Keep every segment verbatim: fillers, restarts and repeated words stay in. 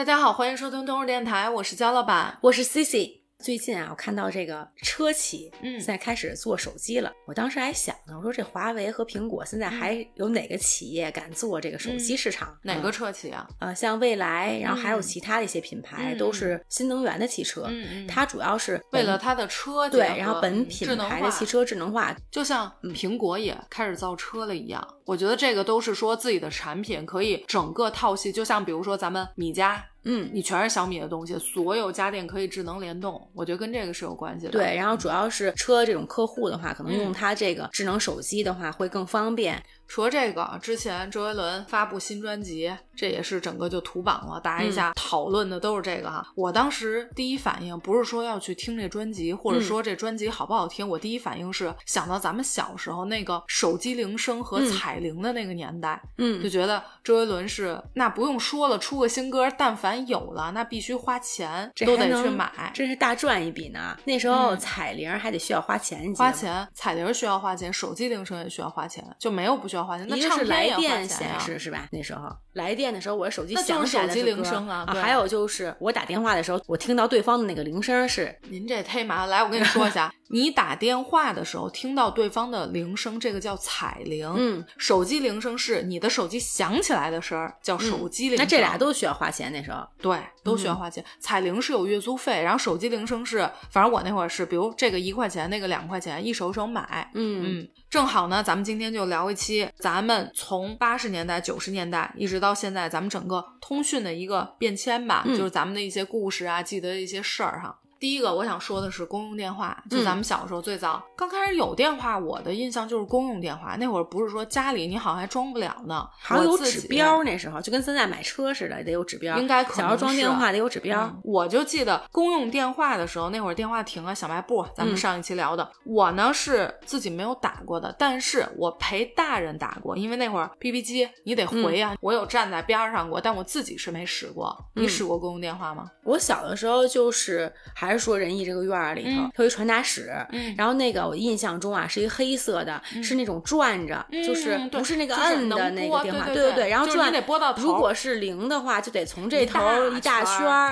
大家好，欢迎收听东日电台，我是焦老板，我是 C C。最近啊，我看到这个车企，嗯，现在开始做手机了。我当时还想呢，我说这华为和苹果现在还有哪个企业敢做这个手机市场？嗯、哪个车企啊？呃，像蔚来，然后还有其他的一些品牌，嗯、都是新能源的汽车。嗯嗯、它主要是为了它的车对，然后本品牌的汽车智能化，就像苹果也开始造车了一样。嗯、我觉得这个都是说自己的产品可以整个套系，就像比如说咱们米家。嗯，你全是小米的东西，所有家电可以智能联动，我觉得跟这个是有关系的。对，然后主要是车这种客户的话，可能用它这个智能手机的话会更方便。嗯、除了这个，之前周杰伦发布新专辑，这也是整个就图榜了，大家一下讨论的都是这个哈。嗯、我当时第一反应不是说要去听这专辑，或者说这专辑好不好听，嗯、我第一反应是想到咱们小时候那个手机铃声和彩铃的那个年代，嗯，就觉得周杰伦是那不用说了，出个新歌，但凡有了那必须花钱，都得去买，真是大赚一笔呢。那时候彩铃还得需要花钱，嗯、花钱，彩铃需要花钱，手机铃声也需要花钱，就没有不需要花钱。那唱片也要花钱啊，一个是来电显示是吧？那时候来电的时候，我的手机响起来的是歌，那就是手机铃声啊。啊还有就是我打电话的时候，我听到对方的那个铃声是。您这忒麻烦，来，我跟你说一下，你打电话的时候听到对方的铃声，这个叫彩铃。嗯，手机铃声是你的手机响起来的声儿，叫手机铃声。嗯、那这俩都需要花钱，那时候。对，都需要花钱。嗯、彩铃是有月租费，然后手机铃声是，反正我那会儿是，比如这个一块钱，那个两块钱，一手手买。嗯嗯，正好呢，咱们今天就聊一期，咱们从八十年代、九十年代一直到现在，咱们整个通讯的一个变迁吧，嗯、就是咱们的一些故事啊，记得一些事儿哈。第一个我想说的是公用电话，就咱们小时候最早、嗯、刚开始有电话，我的印象就是公用电话。那会儿不是说家里你好像还装不了呢，好像有指标，那时候就跟现在买车似的，得有指标，应该可能是小时候装电话得有指标。嗯、我就记得公用电话的时候，那会儿电话亭啊、小卖部，咱们上一期聊的，嗯、我呢是自己没有打过的，但是我陪大人打过，因为那会儿 B B 机你得回啊。嗯、我有站在边上过，但我自己是没使过。嗯、你使过公用电话吗？我小的时候就是还还是说仁义这个院里头，它有一传达室，嗯、然后那个我印象中啊是一个黑色的，嗯、是那种转着，嗯、就是不是那个摁的那个电话，就是、对对 对, 对, 对, 对，然后转，就是、得拨到头，如果是零的话，就得从这头一大 圈, 一大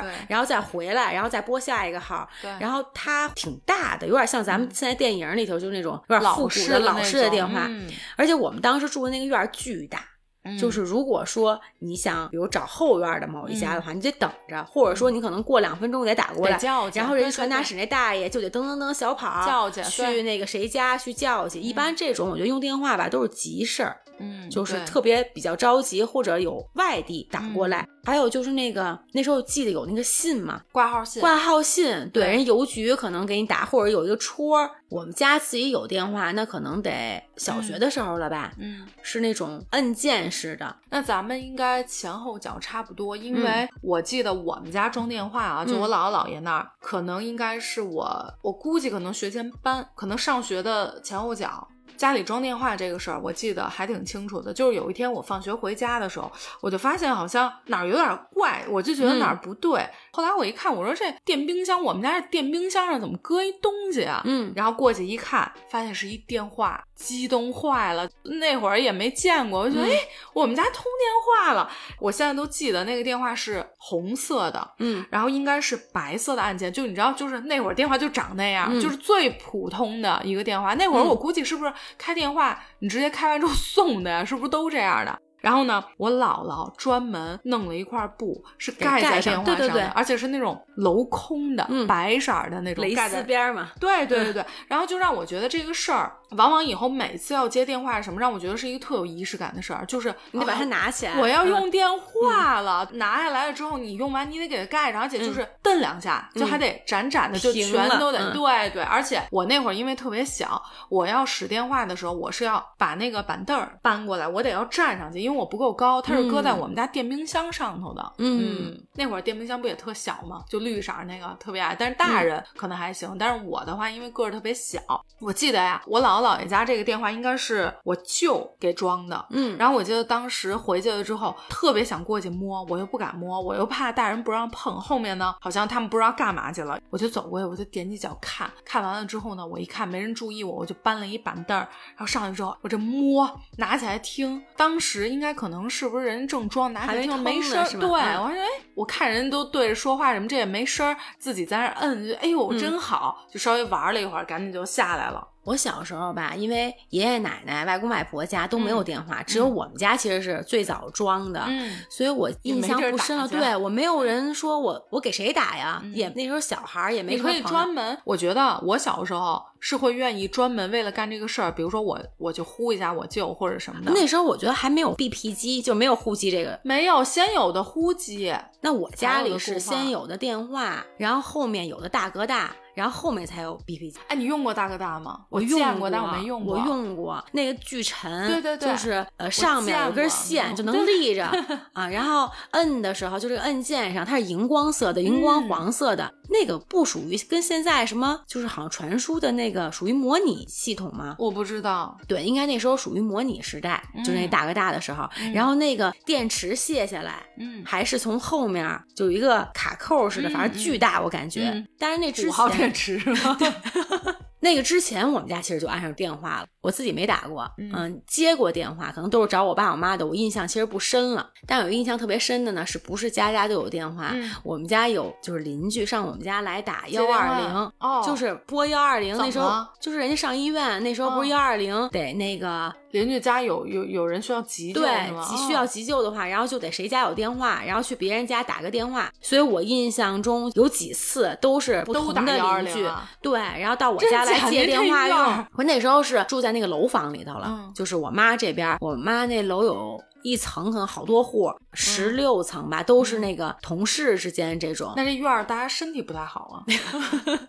圈然后再回来，然后再拨下一个号，然后它挺大的，有点像咱们现在电影里头就那种有点复古的老式的电话，嗯、而且我们当时住的那个院巨大。就是如果说你想比如找后院的某一家的话，嗯、你得等着，或者说你可能过两分钟得打过来，叫然后人家传达室那大爷就得噔噔噔小跑叫去去那个谁家去叫去。嗯、一般这种我觉得用电话吧都是急事儿，嗯，就是特别比较着急，或者有外地打过来。嗯、还有就是那个那时候记得有那个信嘛，挂号信，挂号信，对，人邮局可能给你打，或者有一个戳。我们家自己有电话，那可能得小学的时候了吧，嗯，是那种按键式的。那咱们应该前后脚差不多，因为我记得我们家装电话啊，嗯、就我姥姥姥爷那儿，可能应该是我，我估计可能学前班，可能上学的前后脚。家里装电话这个事儿我记得还挺清楚的，就是有一天我放学回家的时候，我就发现好像哪儿有点怪，我就觉得哪儿不对。嗯、后来我一看，我说这电冰箱，我们家这电冰箱上怎么搁一东西啊？嗯，然后过去一看，发现是一电话，激动坏了。那会儿也没见过，我就觉得，嗯、哎，我们家通电话了。我现在都记得那个电话是红色的，嗯，然后应该是白色的按键，就你知道，就是那会儿电话就长那样，嗯、就是最普通的一个电话。那会儿我估计是不是开电话你直接开完之后送的呀，是不是都这样的？然后呢，我姥姥专门弄了一块布，是盖在电话上的，对对对，而且是那种镂空的，嗯、白色的那种蕾丝边嘛，对对对对。嗯、然后就让我觉得这个事儿，往往以后每次要接电话什么，让我觉得是一个特有仪式感的事儿，就是你得把它拿起来，哦、我要用电话了。嗯、拿下来了之后，你用完你得给它盖上，而且就是蹬两下，嗯、就还得展展的，就全都得，嗯、对对。而且我那会儿因为特别小，我要使电话的时候，我是要把那个板凳搬过来，我得要站上去，因为我不够高，它是搁在我们家电冰箱上头的。嗯，嗯那会儿电冰箱不也特小吗？就绿色那个特别矮，但是大人可能还行，嗯、但是我的话因为个儿特别小，我记得呀，我姥姥姥爷家这个电话应该是我舅给装的。嗯，然后我记得当时回去了之后，特别想过去摸，我又不敢摸，我又怕大人不让碰。后面呢，好像他们不知道干嘛去了，我就走过去，我就踮起脚看，看完了之后呢，我一看没人注意我，我就搬了一板凳，然后上去之后，我这摸拿起来听，当时应应该可能是不是人正装拿着听没声，对，我说哎，我看人都对着说话什么，这也没声，自己在那摁，哎呦真好、嗯、就稍微玩了一会儿赶紧就下来了。我小时候吧，因为爷爷奶奶外公外婆家都没有电话、嗯、只有我们家其实是最早装的、嗯、所以我印象不深了，对，我没有人说我我给谁打呀、嗯、也那时候小孩也没什么朋友。你可以专门，我觉得我小时候是会愿意专门为了干这个事儿，比如说我我就呼一下我舅或者什么的。那时候我觉得还没有 B P 机，就没有呼机这个，没有，先有的呼机。那我家里是先有的电话，然后后面有的大哥大，然后后面才有 B P 机。哎，你用过大哥大吗？我用过，但我没用过。我用过那个巨沉，对对对，就是呃上面有根线就能立着啊，然后摁的时候就这个摁键上它是荧光色的，荧光黄色的、嗯、那个不属于跟现在什么就是好像传输的那个属于模拟系统吗？我不知道，对，应该那时候属于模拟时代，就那大哥大的时候、嗯、然后那个电池卸下来，嗯，还是从后面就有一个卡扣似的，反正巨大我感觉、嗯嗯、但是那之前五号电池是吗？那个之前我们家其实就按上电话了，我自己没打过，嗯，接过电话，可能都是找我爸我妈的，我印象其实不深了。但有印象特别深的呢，是不是家家都有电话？嗯、我们家有，就是邻居上我们家来打一二零，哦，就是拨一二零，那时候就是人家上医院，那时候不是一二零、哦、得那个。邻居家有有有人需要急救，对，需要急救的话、哦、然后就得谁家有电话，然后去别人家打个电话，所以我印象中有几次都是不同的邻居、啊、对，然后到我家来接电话用。我那时候是住在那个楼房里头了、嗯、就是我妈这边，我妈那楼有一层可能好多户，十六层吧、嗯、都是那个同事之间这种。那这院儿大家身体不太好啊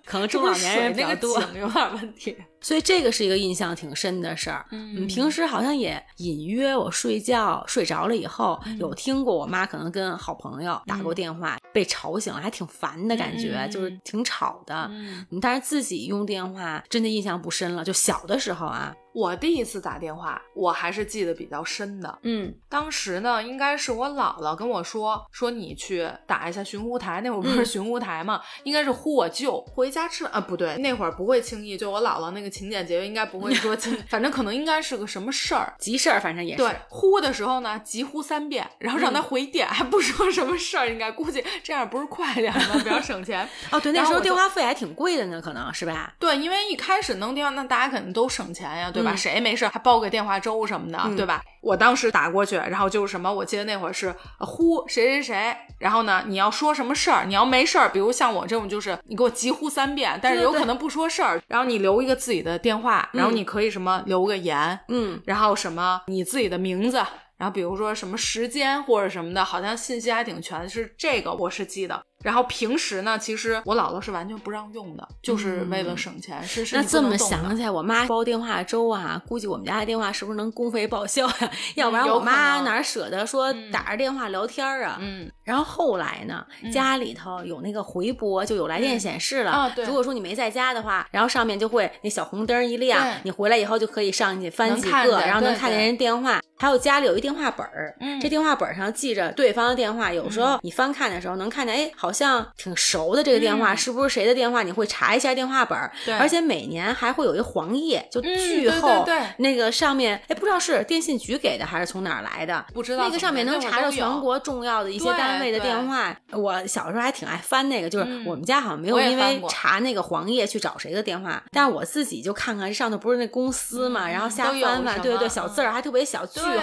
可能中老年人比较多，有点问题，所以这个是一个印象挺深的事儿。嗯，平时好像也隐约我睡觉睡着了以后、嗯、有听过我妈可能跟好朋友打过电话、嗯、被吵醒了，还挺烦的感觉、嗯、就是挺吵的、嗯、但是自己用电话真的印象不深了，就小的时候啊。我第一次打电话我还是记得比较深的，嗯，当时呢应该是我姥姥跟我说，说你去打一下寻呼台，那会儿不是寻呼台嘛、嗯，应该是呼我舅回家吃啊，不对，那会儿不会轻易，就我姥姥那个勤俭节约应该不会说轻反正可能应该是个什么事儿，急事儿，反正也是，对，呼的时候呢急呼三遍，然后让他回电、嗯、还不说什么事儿，应该估计这样不是快点吗？比较省钱哦，对，那时候电话费还挺贵的呢，可能是吧，对，因为一开始弄电话那大家可能都省钱呀，对吧，对吧，谁没事还包个电话粥什么的、嗯、对吧，我当时打过去，然后就是什么，我记得那会儿是呼谁谁谁，然后呢你要说什么事儿，你要没事儿，比如像我这种就是你给我急呼三遍，但是有可能不说事儿，然后你留一个自己的电话、嗯、然后你可以什么留个言，嗯，然后什么你自己的名字，然后比如说什么时间或者什么的，好像信息还挺全，是这个我是记得。然后平时呢其实我姥姥是完全不让用的，就是为了省钱、嗯、是是。那这么想起来，我妈包电话粥啊，估计我们家的电话是不是能公费报销呀、啊？要不然我妈哪舍得说打着电话聊天啊。嗯，然后后来呢、嗯、家里头有那个回拨，就有来电显示了、嗯哦、对，如果说你没在家的话，然后上面就会那小红灯一亮，你回来以后就可以上去翻几个，然后能看见人电话。还有家里有一电话本、嗯、这电话本上记着对方的电话，有时候你翻看的时候能看见，哎，好好像挺熟的这个电话、嗯、是不是谁的电话，你会查一下电话本，而且每年还会有一个黄页，就巨厚、嗯、对对对，那个上面哎，不知道是电信局给的还是从哪儿来的，不知道，那个上面能查到全国重要的一些单位的电话。我小时候还挺爱翻那个，就是我们家好像没有因为查那个黄页去找谁的电话，但我自己就看看上头不是那公司嘛、嗯、然后瞎翻翻，对对，小字儿还特别小，巨厚。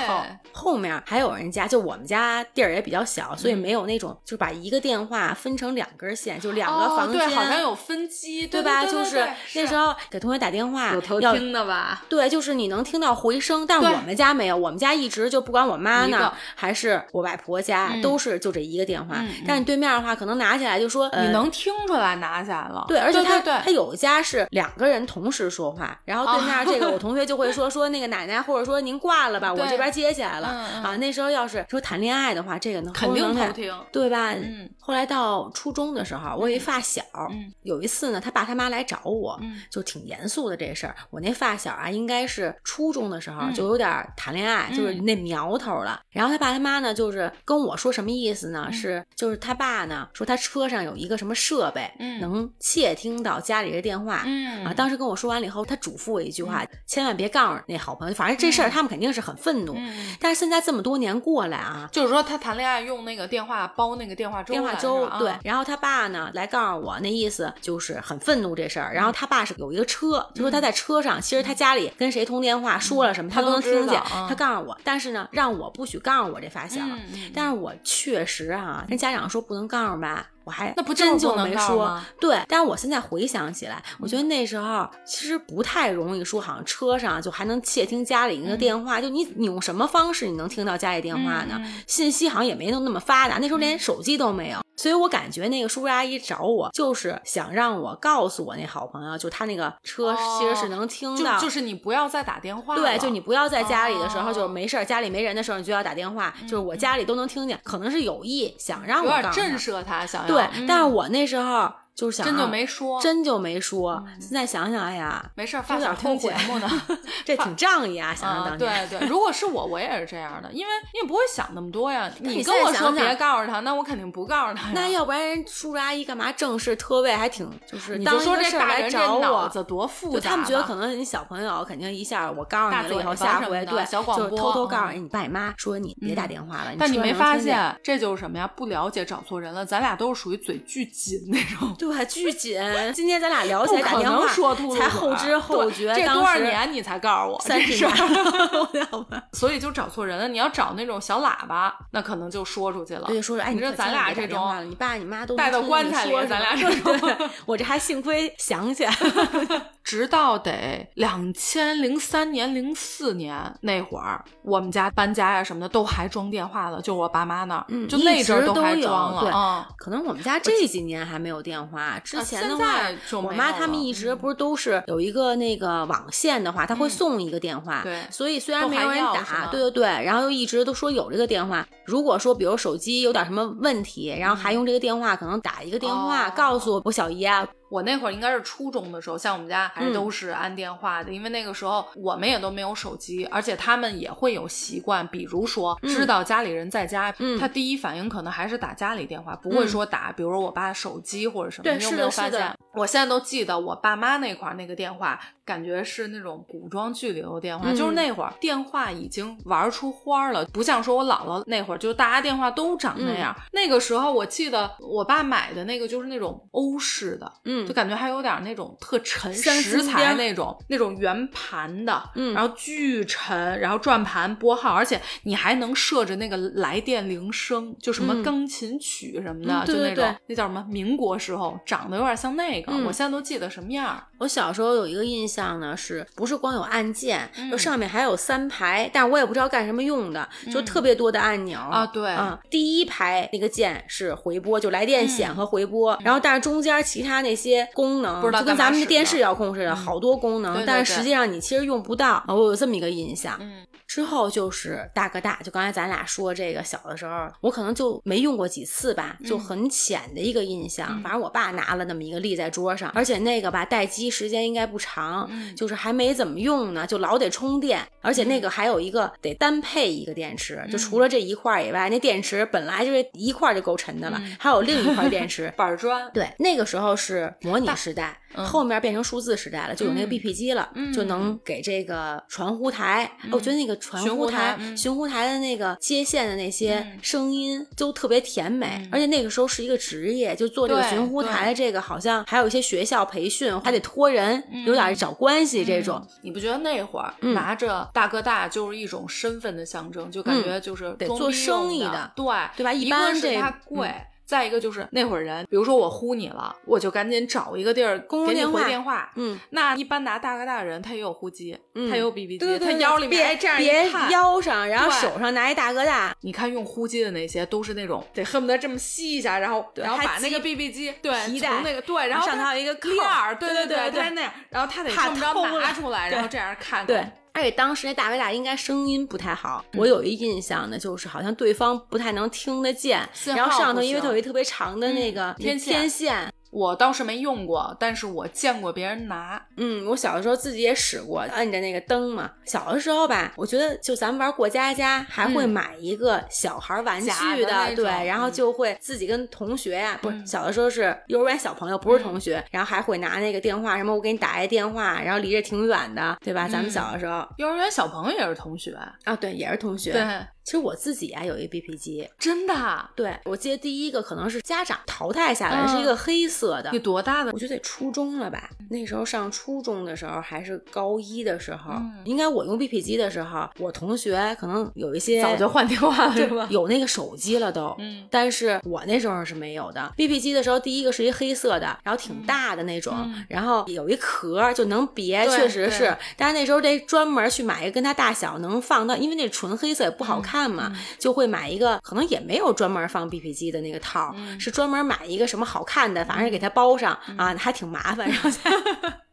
后面还有人家，就我们家地儿也比较小，所以没有那种、嗯、就把一个电话分成两根线，就两个房间、哦、对，好像有分机，对吧，对对对对对，就是那时候给同学打电话有头听的吧，对，就是你能听到回声，但我们家没有，我们家一直就不管我妈呢还是我外婆家、嗯、都是就这一个电话、嗯、但你对面的话可能拿起来就说、嗯呃、你能听出来拿起来了，对，而且他他有一家是两个人同时说话，然后对面这个我同学就会说、哦、说那个奶奶，或者说您挂了吧，我这边接起来了、嗯、啊。那时候要是说谈恋爱的话，这个能肯定能听，对吧，嗯，后来到到初中的时候，我有一发小、嗯、有一次呢他爸他妈来找我、嗯、就挺严肃的这事儿。我那发小啊应该是初中的时候、嗯、就有点谈恋爱、嗯、就是那苗头了。然后他爸他妈呢就是跟我说什么意思呢、嗯、是就是他爸呢说他车上有一个什么设备、嗯、能窃听到家里的电话、嗯、啊，当时跟我说完了以后他嘱咐我一句话、嗯、千万别告诉那好朋友，反正这事儿他们肯定是很愤怒、嗯、但是现在这么多年过来啊，就是说他谈恋爱用那个电话包那个电话粥电话粥，对、啊、然后他爸呢来告诉我那意思就是很愤怒这事儿。然后他爸是有一个车、嗯、就说他在车上其实他家里跟谁通电话、嗯、说了什么他都能听见、嗯、他告诉我，但是呢让我不许告诉我这发小、嗯、但是我确实啊跟家长说不能告诉吧，我还那不真就没说，对。但是我现在回想起来，我觉得那时候其实不太容易说，好像车上就还能窃听家里的电话，就你你用什么方式你能听到家里电话呢？信息好像也没那么发达，那时候连手机都没有。所以我感觉那个叔叔阿姨找我就是想让我告诉我那好朋友，就他那个车其实是能听到、哦、就, 就是你不要再打电话了，对，就你不要在家里的时候、哦、就是没事家里没人的时候你就要打电话、嗯、就是我家里都能听见，可能是有意想让我告诉他，有点震慑他，想要对、嗯、但是我那时候就是想、啊、真就没说真就没说、嗯、现在想想哎呀没事发小听节目呢这挺仗义啊想想当年、嗯、对对如果是我我也是这样的，因为你也不会想那么多呀，你跟我说别告诉他那我肯定不告诉他呀，那要不然叔叔阿姨干嘛正式特位还挺就是你就说这大人这脑子多复杂，他们觉得可能你小朋友肯定一下我告诉你了以后下回对小广播就偷偷告诉你、嗯、你爸你妈说你别打电话了、嗯、你但你没发现这就是什么呀，不了解找错人了，咱俩都是属于嘴巨紧那种对，巨紧。今天咱俩聊起来打电话，说吐才后知后觉。这多少年你才告诉我？三十年。所以就找错人了。你要找那种小喇叭，那可能就说出去了。对，说出来。哎，你说咱俩这种，你爸你妈都带到棺材里，咱俩这种，我这还幸亏想起来。直到得两千零三年、零四年那会儿，我们家搬家呀、啊、什么的都还装电话了，就我爸妈那儿，嗯，就那阵都还装了。对、嗯，可能我们家这几年还没有电话。之前的话、啊、我妈他们一直不是都是有一个那个网线的话、嗯、他会送一个电话、嗯、对，所以虽然没有人打，对对对，然后又一直都说有这个电话，如果说比如手机有点什么问题、嗯、然后还用这个电话可能打一个电话、哦、告诉我小姨啊。我那会儿应该是初中的时候，像我们家还都是按电话的、嗯、因为那个时候我们也都没有手机，而且他们也会有习惯，比如说知道家里人在家、嗯、他第一反应可能还是打家里电话、嗯、不会说打比如说我爸手机或者什么。对，你有没有发现我现在都记得我爸妈那块那个电话感觉是那种古装剧里头电话、嗯、就是那会儿电话已经玩出花了，不像说我姥姥那会儿就大家电话都长那样、嗯、那个时候我记得我爸买的那个就是那种欧式的，嗯，就感觉还有点那种特沉石材那种那种圆盘的、嗯、然后巨沉，然后转盘拨号，而且你还能设置那个来电铃声，就什么钢琴曲什么的、嗯、就那种、嗯、对对对，那叫什么民国时候长得有点像那个、嗯、我现在都记得什么样。我小时候有一个印象呢，是不是光有按键、嗯、就上面还有三排，但我也不知道干什么用的，就特别多的按钮、嗯、啊对啊、嗯、第一排那个键是回拨，就来电显和回拨、嗯、然后但是中间其他那些些功能不知道，就跟咱们的电视遥控似的、嗯、好多功能，对对对，但是实际上你其实用不到，我有这么一个印象、嗯、之后就是大哥大，就刚才咱俩说这个小的时候我可能就没用过几次吧，就很浅的一个印象、嗯、反正我爸拿了那么一个立在桌上、嗯、而且那个吧待机时间应该不长、嗯、就是还没怎么用呢就老得充电，而且那个还有一个得单配一个电池、嗯、就除了这一块以外，那电池本来就是一块就够沉的了、嗯、还有另一块电池板砖对，那个时候是模拟时代、嗯、后面变成数字时代了，就有那个 B P 机了、嗯、就能给这个传呼台、嗯哦、我觉得那个传呼台寻呼台的那个接线的那些声音都特别甜美、嗯、而且那个时候是一个职业，就做这个寻呼台的这个好像还有一些学校培训，还得托人、嗯、有点找关系这种、嗯、你不觉得那会儿拿着大哥大就是一种身份的象征、嗯、就感觉就是得做生意的，对对吧，一般这它贵、嗯，再一个就是那会儿人比如说我呼你了，我就赶紧找一个地儿给你回电话，嗯，那一般拿大哥大人他也有呼机、嗯、他也有 B B 机，对对对，他腰里面别这样一看，别腰上然后手上拿一大哥大，你看用呼机的那些都是那种得恨不得这么吸一下，然后然后把那个 B B 机对皮带从那个对然后上头有一个链儿，对对对对，他那样然后他得这么着拿出来，然后这样看，对而且当时那大哥大应该声音不太好，嗯、我有一印象呢，就是好像对方不太能听得见，然后上头因为它有一特别长的那个、嗯、天线。天线我倒是没用过，但是我见过别人拿。嗯，我小的时候自己也使过，按着那个灯嘛。小的时候吧，我觉得就咱们玩过家家，还会买一个小孩玩具 的,、嗯、的对，然后就会自己跟同学呀、啊，不、嗯，小的时候是幼儿园小朋友，不是同学、嗯，然后还会拿那个电话，什么我给你打一电话，然后离着挺远的，对吧？咱们小的时候，嗯、幼儿园小朋友也是同学啊，对，也是同学，对。其实我自己啊有一 B P 机，真的、啊？对，我记得第一个可能是家长淘汰下来、嗯、是一个黑色的。你多大的？我觉得得初中了吧？那时候上初中的时候还是高一的时候，嗯、应该我用 B P 机的时候，我同学可能有一些早就换电话了，对吧？有那个手机了都，嗯、但是我那时候是没有的。B P 机的时候，第一个是一黑色的，然后挺大的那种，嗯、然后有一壳就能别，确实是。但是那时候得专门去买一个跟它大小能放到，因为那纯黑色也不好看。嗯看嘛，就会买一个，可能也没有专门放 B P 机的那个套、嗯，是专门买一个什么好看的，反正给它包上、嗯、啊，还挺麻烦，然后再。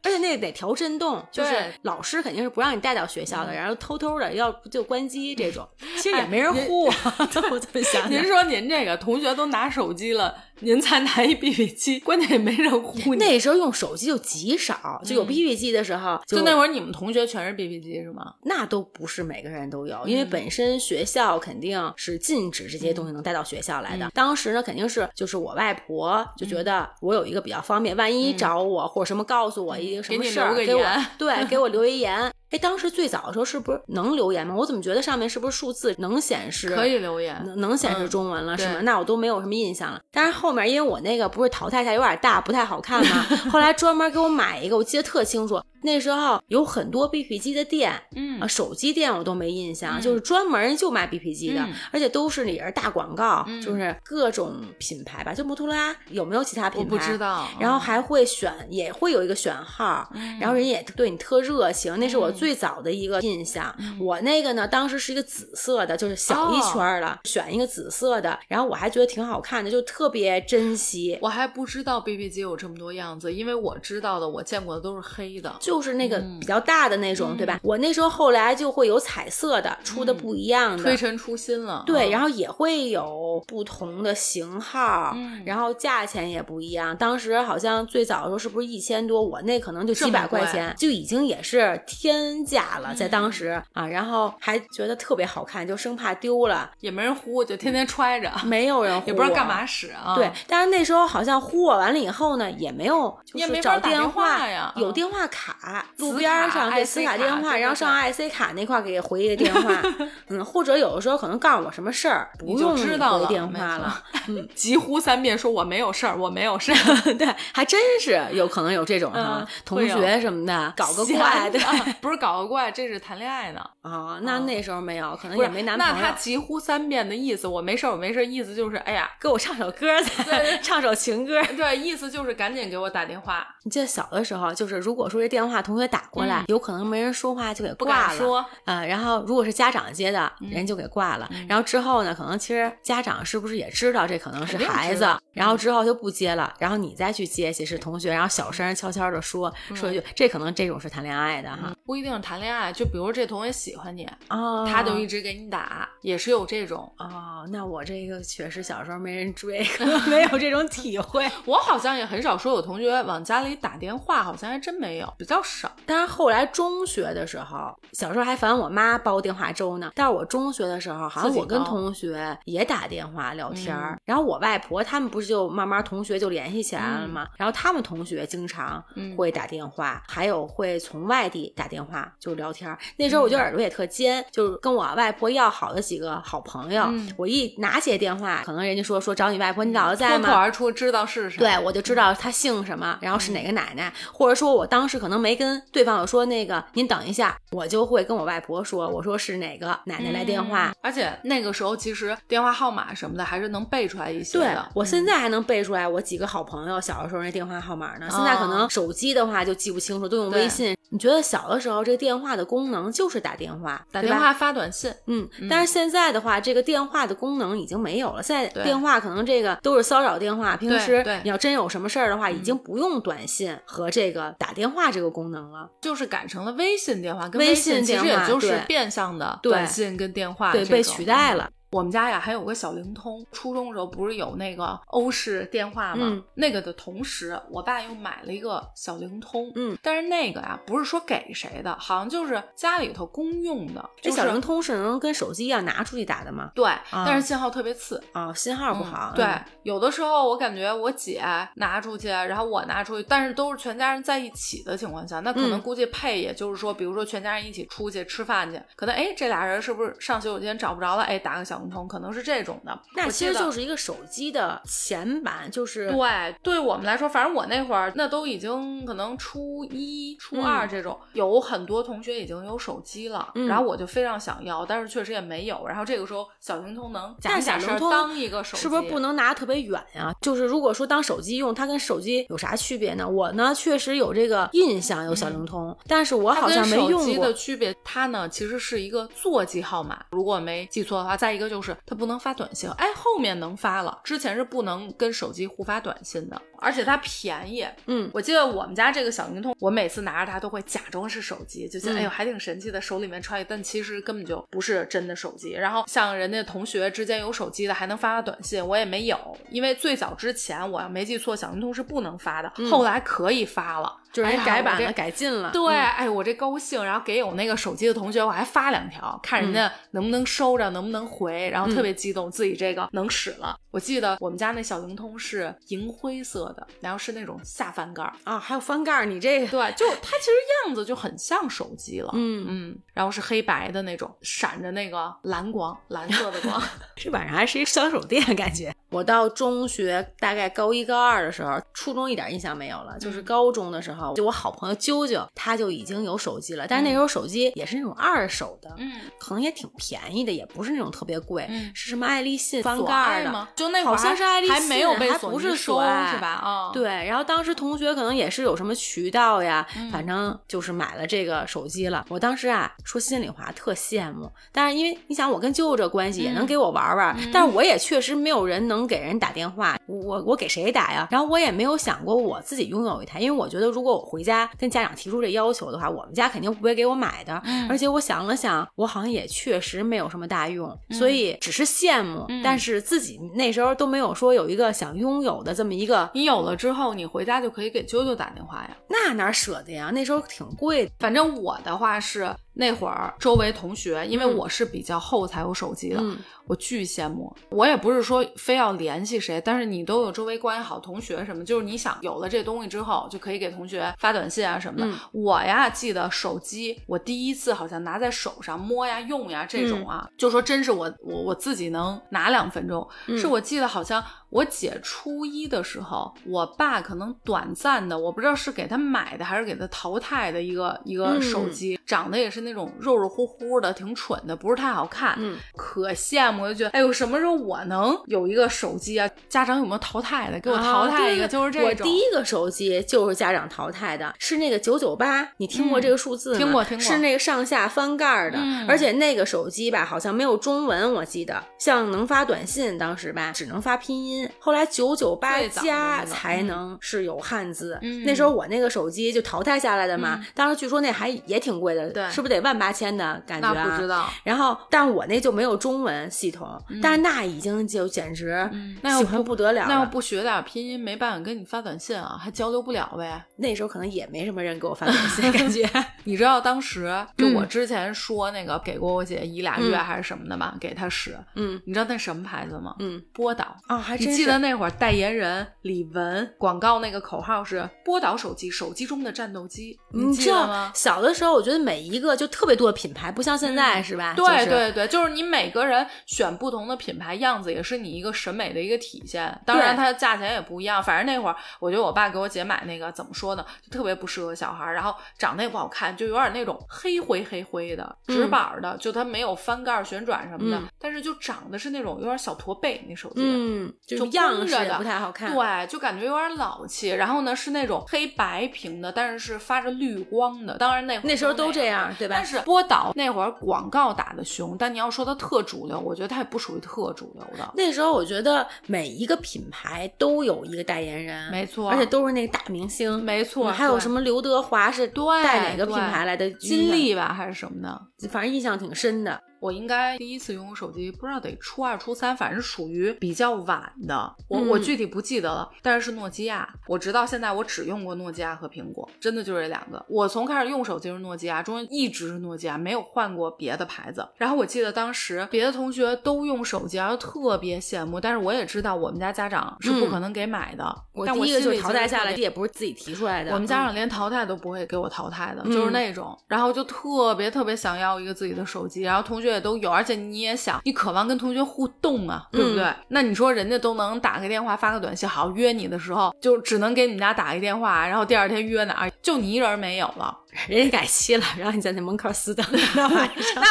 而且那个得调震动，就是老师肯定是不让你带到学校的，然后偷偷的要就关机这种，其实也没人护啊。哎、我这么想，您说您这个同学都拿手机了，您才拿一 B B 机，关键也没人护你。那时候用手机就极少，就有 B B 机的时候就，就那会儿你们同学全是 B B 机是吗？那都不是每个人都有，因为本身学校肯定是禁止这些东西能带到学校来的。嗯、当时呢，肯定是就是我外婆就觉得我有一个比较方便，万一找我、嗯、或者什么告诉我一。给你留个言，对，给我留一言。哎，当时最早的时候是不是能留言吗？我怎么觉得上面是不是数字能显示？可以留言，能, 能显示中文了、嗯、是吗？那我都没有什么印象了。但是后面因为我那个不是淘汰下有点大，不太好看嘛，后来专门给我买一个，我记得特清楚。那时候有很多 B P 机的店，嗯、啊，手机店我都没印象，嗯、就是专门就卖 B P 机的，嗯、而且都是里边大广告、嗯，就是各种品牌吧，就摩托罗拉有没有其他品牌？我不知道。然后还会选，嗯、也会有一个选号，嗯、然后人也对你特热情，那是我最早的一个印象。嗯、我那个呢，当时是一个紫色的，就是小一圈了、哦，选一个紫色的，然后我还觉得挺好看的，就特别珍惜。我还不知道 B B 机有这么多样子，因为我知道的，我见过的都是黑的。就就是那个比较大的那种、嗯、对吧，我那时候后来就会有彩色的、嗯、出的不一样的，推陈出新了，对、哦、然后也会有不同的型号、嗯、然后价钱也不一样，当时好像最早的时候是不是一千多，我那可能就几百块钱，就已经也是天价了、嗯、在当时啊，然后还觉得特别好看，就生怕丢了，也没人呼，就天天揣着，没有人呼，也不知道干嘛使啊，对，但是那时候好像呼我完了以后呢，也没有就是找电话呀，有电话卡、嗯啊、路边上对磁卡电话，然后上 I C 卡那块给回一个电话，嗯，或者有的时候可能告诉我什么事儿，不用回电话了，嗯，急呼三遍说我没有事儿，我没有事儿，对，还真是有可能有这种哈、嗯，同学什么的搞个怪，对、啊，不是搞个怪，这是谈恋爱呢啊、哦，那那时候没有，可能也没男朋友。那他急呼三遍的意思，我没事儿，我没事儿，意思就是哎呀，给我唱首歌，对，唱首情歌，对，意思就是赶紧给我打电话。你记得小的时候，就是如果说这电话。同学打过来、嗯、有可能没人说话就给挂了，说呃，然后如果是家长接的、嗯、人就给挂了、嗯、然后之后呢可能其实家长是不是也知道这可能是孩子，然后之后就不接了，然后你再去接其实同学，然后小声悄悄的说、嗯、说一句，这可能这种是谈恋爱的哈，不一定是谈恋爱，就比如这同学喜欢你、哦、他就一直给你打，也是有这种哦，那我这个确实小时候没人追，没有这种体会我好像也很少说有同学往家里打电话，好像还真没有，比较少，但是后来中学的时候，小时候还烦我妈煲电话粥呢。但是我中学的时候，好像我跟同学也打电话聊天、嗯、然后我外婆他们不是就慢慢同学就联系起来了吗？嗯、然后他们同学经常会打电话、嗯，还有会从外地打电话就聊天。那时候我就耳朵也特尖，嗯、就是跟我外婆要好的几个好朋友，嗯、我一拿起电话，可能人家说说找你外婆，你老在吗？脱口而出知道是谁，对我就知道她姓什么，然后是哪个奶奶，嗯、或者说我当时可能没。跟对方我说那个您等一下，我就会跟我外婆说，我说是哪个奶奶来电话、嗯、而且那个时候其实电话号码什么的还是能背出来一些的，对我现在还能背出来我几个好朋友小的时候那电话号码呢、嗯、现在可能手机的话就记不清楚，都用微信，你觉得小的时候这个电话的功能就是打电话，打电话发短信，嗯，但是现在的话、嗯、这个电话的功能已经没有了，现在电话可能这个都是骚扰电话，平时你要真有什么事儿的话已经不用短信和这个打电话这个功能了，就是改成了微信电话，跟微信其实也就是变相的短信跟电话， 对, 对被取代了、嗯，我们家呀还有个小灵通，初中的时候不是有那个欧式电话吗、嗯、那个的同时我爸又买了一个小灵通，嗯，但是那个呀不是说给谁的，好像就是家里头公用的、就是、这小灵通是能跟手机一样拿出去打的吗？对、啊、但是信号特别次啊、哦、信号不好、嗯、对、嗯、有的时候我感觉我姐拿出去然后我拿出去，但是都是全家人在一起的情况下，那可能估计配也就是说、嗯、比如说全家人一起出去吃饭去，可能哎这俩人是不是上洗手间找不着了，哎打个小可能是这种的，那其实就是一个手机的前版，就是对对我们来说，反正我那会儿那都已经可能初一初二这种、嗯、有很多同学已经有手机了、嗯、然后我就非常想要，但是确实也没有，然后这个时候小灵通能假假设当一个手机，是不是不能拿特别远啊？就是如果说当手机用它跟手机有啥区别呢？我呢确实有这个印象有小灵通、嗯、但是我好像没用过。它跟手机的区别，它呢其实是一个座机号码，如果没记错的话，再一个就是它不能发短信，哎，后面能发了，之前是不能跟手机互发短信的，而且它便宜。嗯，我记得我们家这个小灵通，我每次拿着它都会假装是手机，就觉得、嗯、哎呦还挺神气的，手里面揣，但其实根本就不是真的手机。然后像人家同学之间有手机的还能发发短信，我也没有，因为最早之前我要没记错，小灵通是不能发的，嗯、后来可以发了。就是改版了、哎、改进了，对、嗯、哎我这高兴，然后给有那个手机的同学我还发两条，看人家能不能收着、嗯、能不能回，然后特别激动、嗯、自己这个能使了。我记得我们家那小灵通是银灰色的，然后是那种下翻盖啊，还有翻盖，你这个对，就它其实样子就很像手机了，嗯嗯，然后是黑白的那种，闪着那个蓝光，蓝色的光是晚上还是一个小手电感觉。我到中学大概高一高二的时候，初中一点印象没有了，就是高中的时候、嗯就我好朋友啾啾他就已经有手机了，但是那时候手机也是那种二手的，嗯，可能也挺便宜的，也不是那种特别贵、嗯、是什么爱立信翻盖的，就那会儿好像是爱立信还没有被索尼收，还不是收是吧、哦、对，然后当时同学可能也是有什么渠道呀、嗯、反正就是买了这个手机了。我当时啊说心里话特羡慕，但是因为你想我跟啾啾这关系也能给我玩玩、嗯、但是我也确实没有人能给人打电话，我我给谁打呀？然后我也没有想过我自己拥有一台，因为我觉得如果我回家跟家长提出这要求的话，我们家肯定不会给我买的、嗯、而且我想了想我好像也确实没有什么大用、嗯、所以只是羡慕、嗯、但是自己那时候都没有说有一个想拥有的这么一个。你有了之后你回家就可以给啾啾打电话呀，那哪舍得呀，那时候挺贵的。反正我的话是那会儿周围同学，因为我是比较后才有手机的、嗯、我巨羡慕，我也不是说非要联系谁，但是你都有周围关系好同学什么，就是你想有了这东西之后就可以给同学发短信啊什么的、嗯、我呀记得手机我第一次好像拿在手上摸呀用呀这种啊、嗯、就说真是我我我自己能拿两分钟、嗯、是我记得好像我姐初一的时候，我爸可能短暂的，我不知道是给她买的还是给她淘汰的一个一个手机、嗯、长得也是那种肉肉乎乎的，挺蠢的，不是太好看、嗯、可羡慕，我就觉得哎呦什么时候我能有一个手机啊？家长有没有淘汰的，给我淘汰一个、啊、就是这种。我第一个手机就是家长淘汰的，是那个九九八，你听过这个数字吗？听过听过，是那个上下翻盖的、嗯、而且那个手机吧好像没有中文，我记得像能发短信当时吧只能发拼音，后来九九八加才能是有汉字、嗯、那时候我那个手机就淘汰下来的嘛、嗯、当时据说那还也挺贵的，对，是不是得万八千的感觉啊？那不知道。然后但我那就没有中文系统、嗯、但是那已经就简直喜欢不得了了、嗯、那要 不, 那要不学点拼音没办法跟你发短信啊，还交流不了呗。那时候可能也没什么人给我发短信感觉你知道当时就我之前说那个、嗯、给过我姐一俩月还是什么的吧、嗯、给她使，嗯，你知道那什么牌子吗？嗯，波导啊、哦、还真是。你记得那会儿代言人李玟广告那个口号是波导手机，手机中的战斗机，你记得吗？小的时候我觉得每一个就特别多的品牌，不像现在、嗯、是吧？对、就是、对对，就是你每个人选不同的品牌样子也是你一个审美的一个体现，当然它的价钱也不一样，反正那会儿我觉得我爸给我姐买那个怎么说呢，就特别不适合小孩，然后长得也不好看，就有点那种黑灰黑灰的直板的、嗯、就它没有翻盖旋转什么的、嗯、但是就长得是那种有点小驼背那手机、嗯、就样式也不太好看，对，就感觉有点老气，然后呢是那种黑白屏的，但是是发着绿光的，当然那会儿那时候都这样对吧，但是波导那会儿广告打的凶，但你要说它特主流，我觉得它也不属于特主流的，那时候我觉得每一个品牌都有一个代言人，没错，而且都是那个大明星，没错，还有什么刘德华是带哪个品牌来的，金立吧还是什么的，反正印象挺深的。我应该第一次拥有手机不知道得初二初三，反正属于比较晚的，我、嗯、我具体不记得了，但是是诺基亚，我直到现在我只用过诺基亚和苹果，真的就是这两个，我从开始用手机是诺基亚，中间一直是诺基亚，没有换过别的牌子。然后我记得当时别的同学都用手机，然后特别羡慕，但是我也知道我们家家长是不可能给买的、嗯、但我第一个就淘汰下来也不是自己提出来的，我们家长连淘汰都不会给我淘汰的、嗯、就是那种，然后就特别特别想要一个自己的手机，然后同学也都有，而且你也想你渴望跟同学互动啊，对不对、嗯、那你说人家都能打个电话发个短信，好约你的时候就只能给你家打个电话，然后第二天约哪儿就你一人没有了，人家改期了，然后你在那门口死等那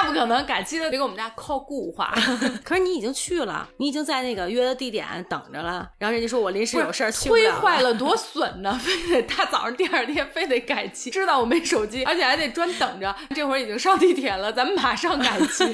不可能，改期了得给我们家靠固话可是你已经去了，你已经在那个约的地点等着了，然后人家说我临时有事去不了，推坏了多损呢非得大早上第二天非得改期，知道我没手机而且还得专等着，这会儿已经上地铁了，咱们马上改期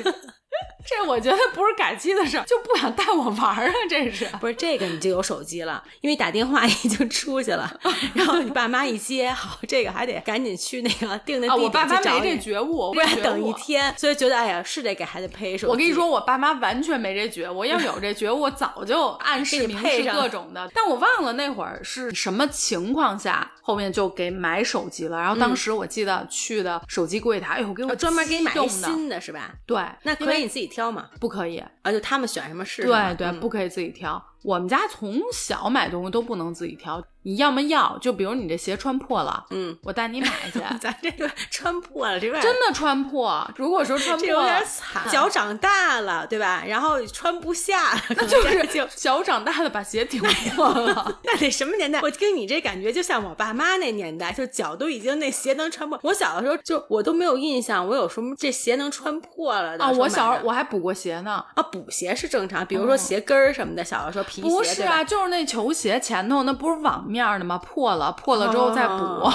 这我觉得不是改期的事，就不想带我玩啊，这是不是这个你就有手机了，因为打电话已经出去了然后你爸妈一接好，这个还得赶紧去那个定的地点去找你、啊、我爸妈没这觉悟，不然等一天，所以觉得哎呀是得给孩子配手机。我跟你说我爸妈完全没这觉悟，要有这觉悟我早就暗示明示各种的，但我忘了那会儿是什么情况下后面就给买手机了。然后当时我记得去的手机柜台、嗯、哎呦给我专门给你买新的是吧，对，那可以自己挑吗？不可以啊，就他们选什么是什么，对对、嗯、不可以自己挑，我们家从小买东西都不能自己挑，你要么要就比如你这鞋穿破了，嗯，我带你买去咱这个穿破了这边真的穿破，如果说穿破这有点惨，脚长大了对吧，然后穿不下了，那就是脚长大了把鞋顶破了那得什么年代，我跟你这感觉就像我爸妈那年代，就脚都已经那鞋能穿破，我小的时候就我都没有印象我有什么这鞋能穿破了的啊，我小时候我还补过鞋呢啊，补鞋是正常，比如说鞋跟什么的、嗯、小的时候皮鞋不是啊，就是那球鞋前头那不是网面的吗，破了破了之后再补、oh.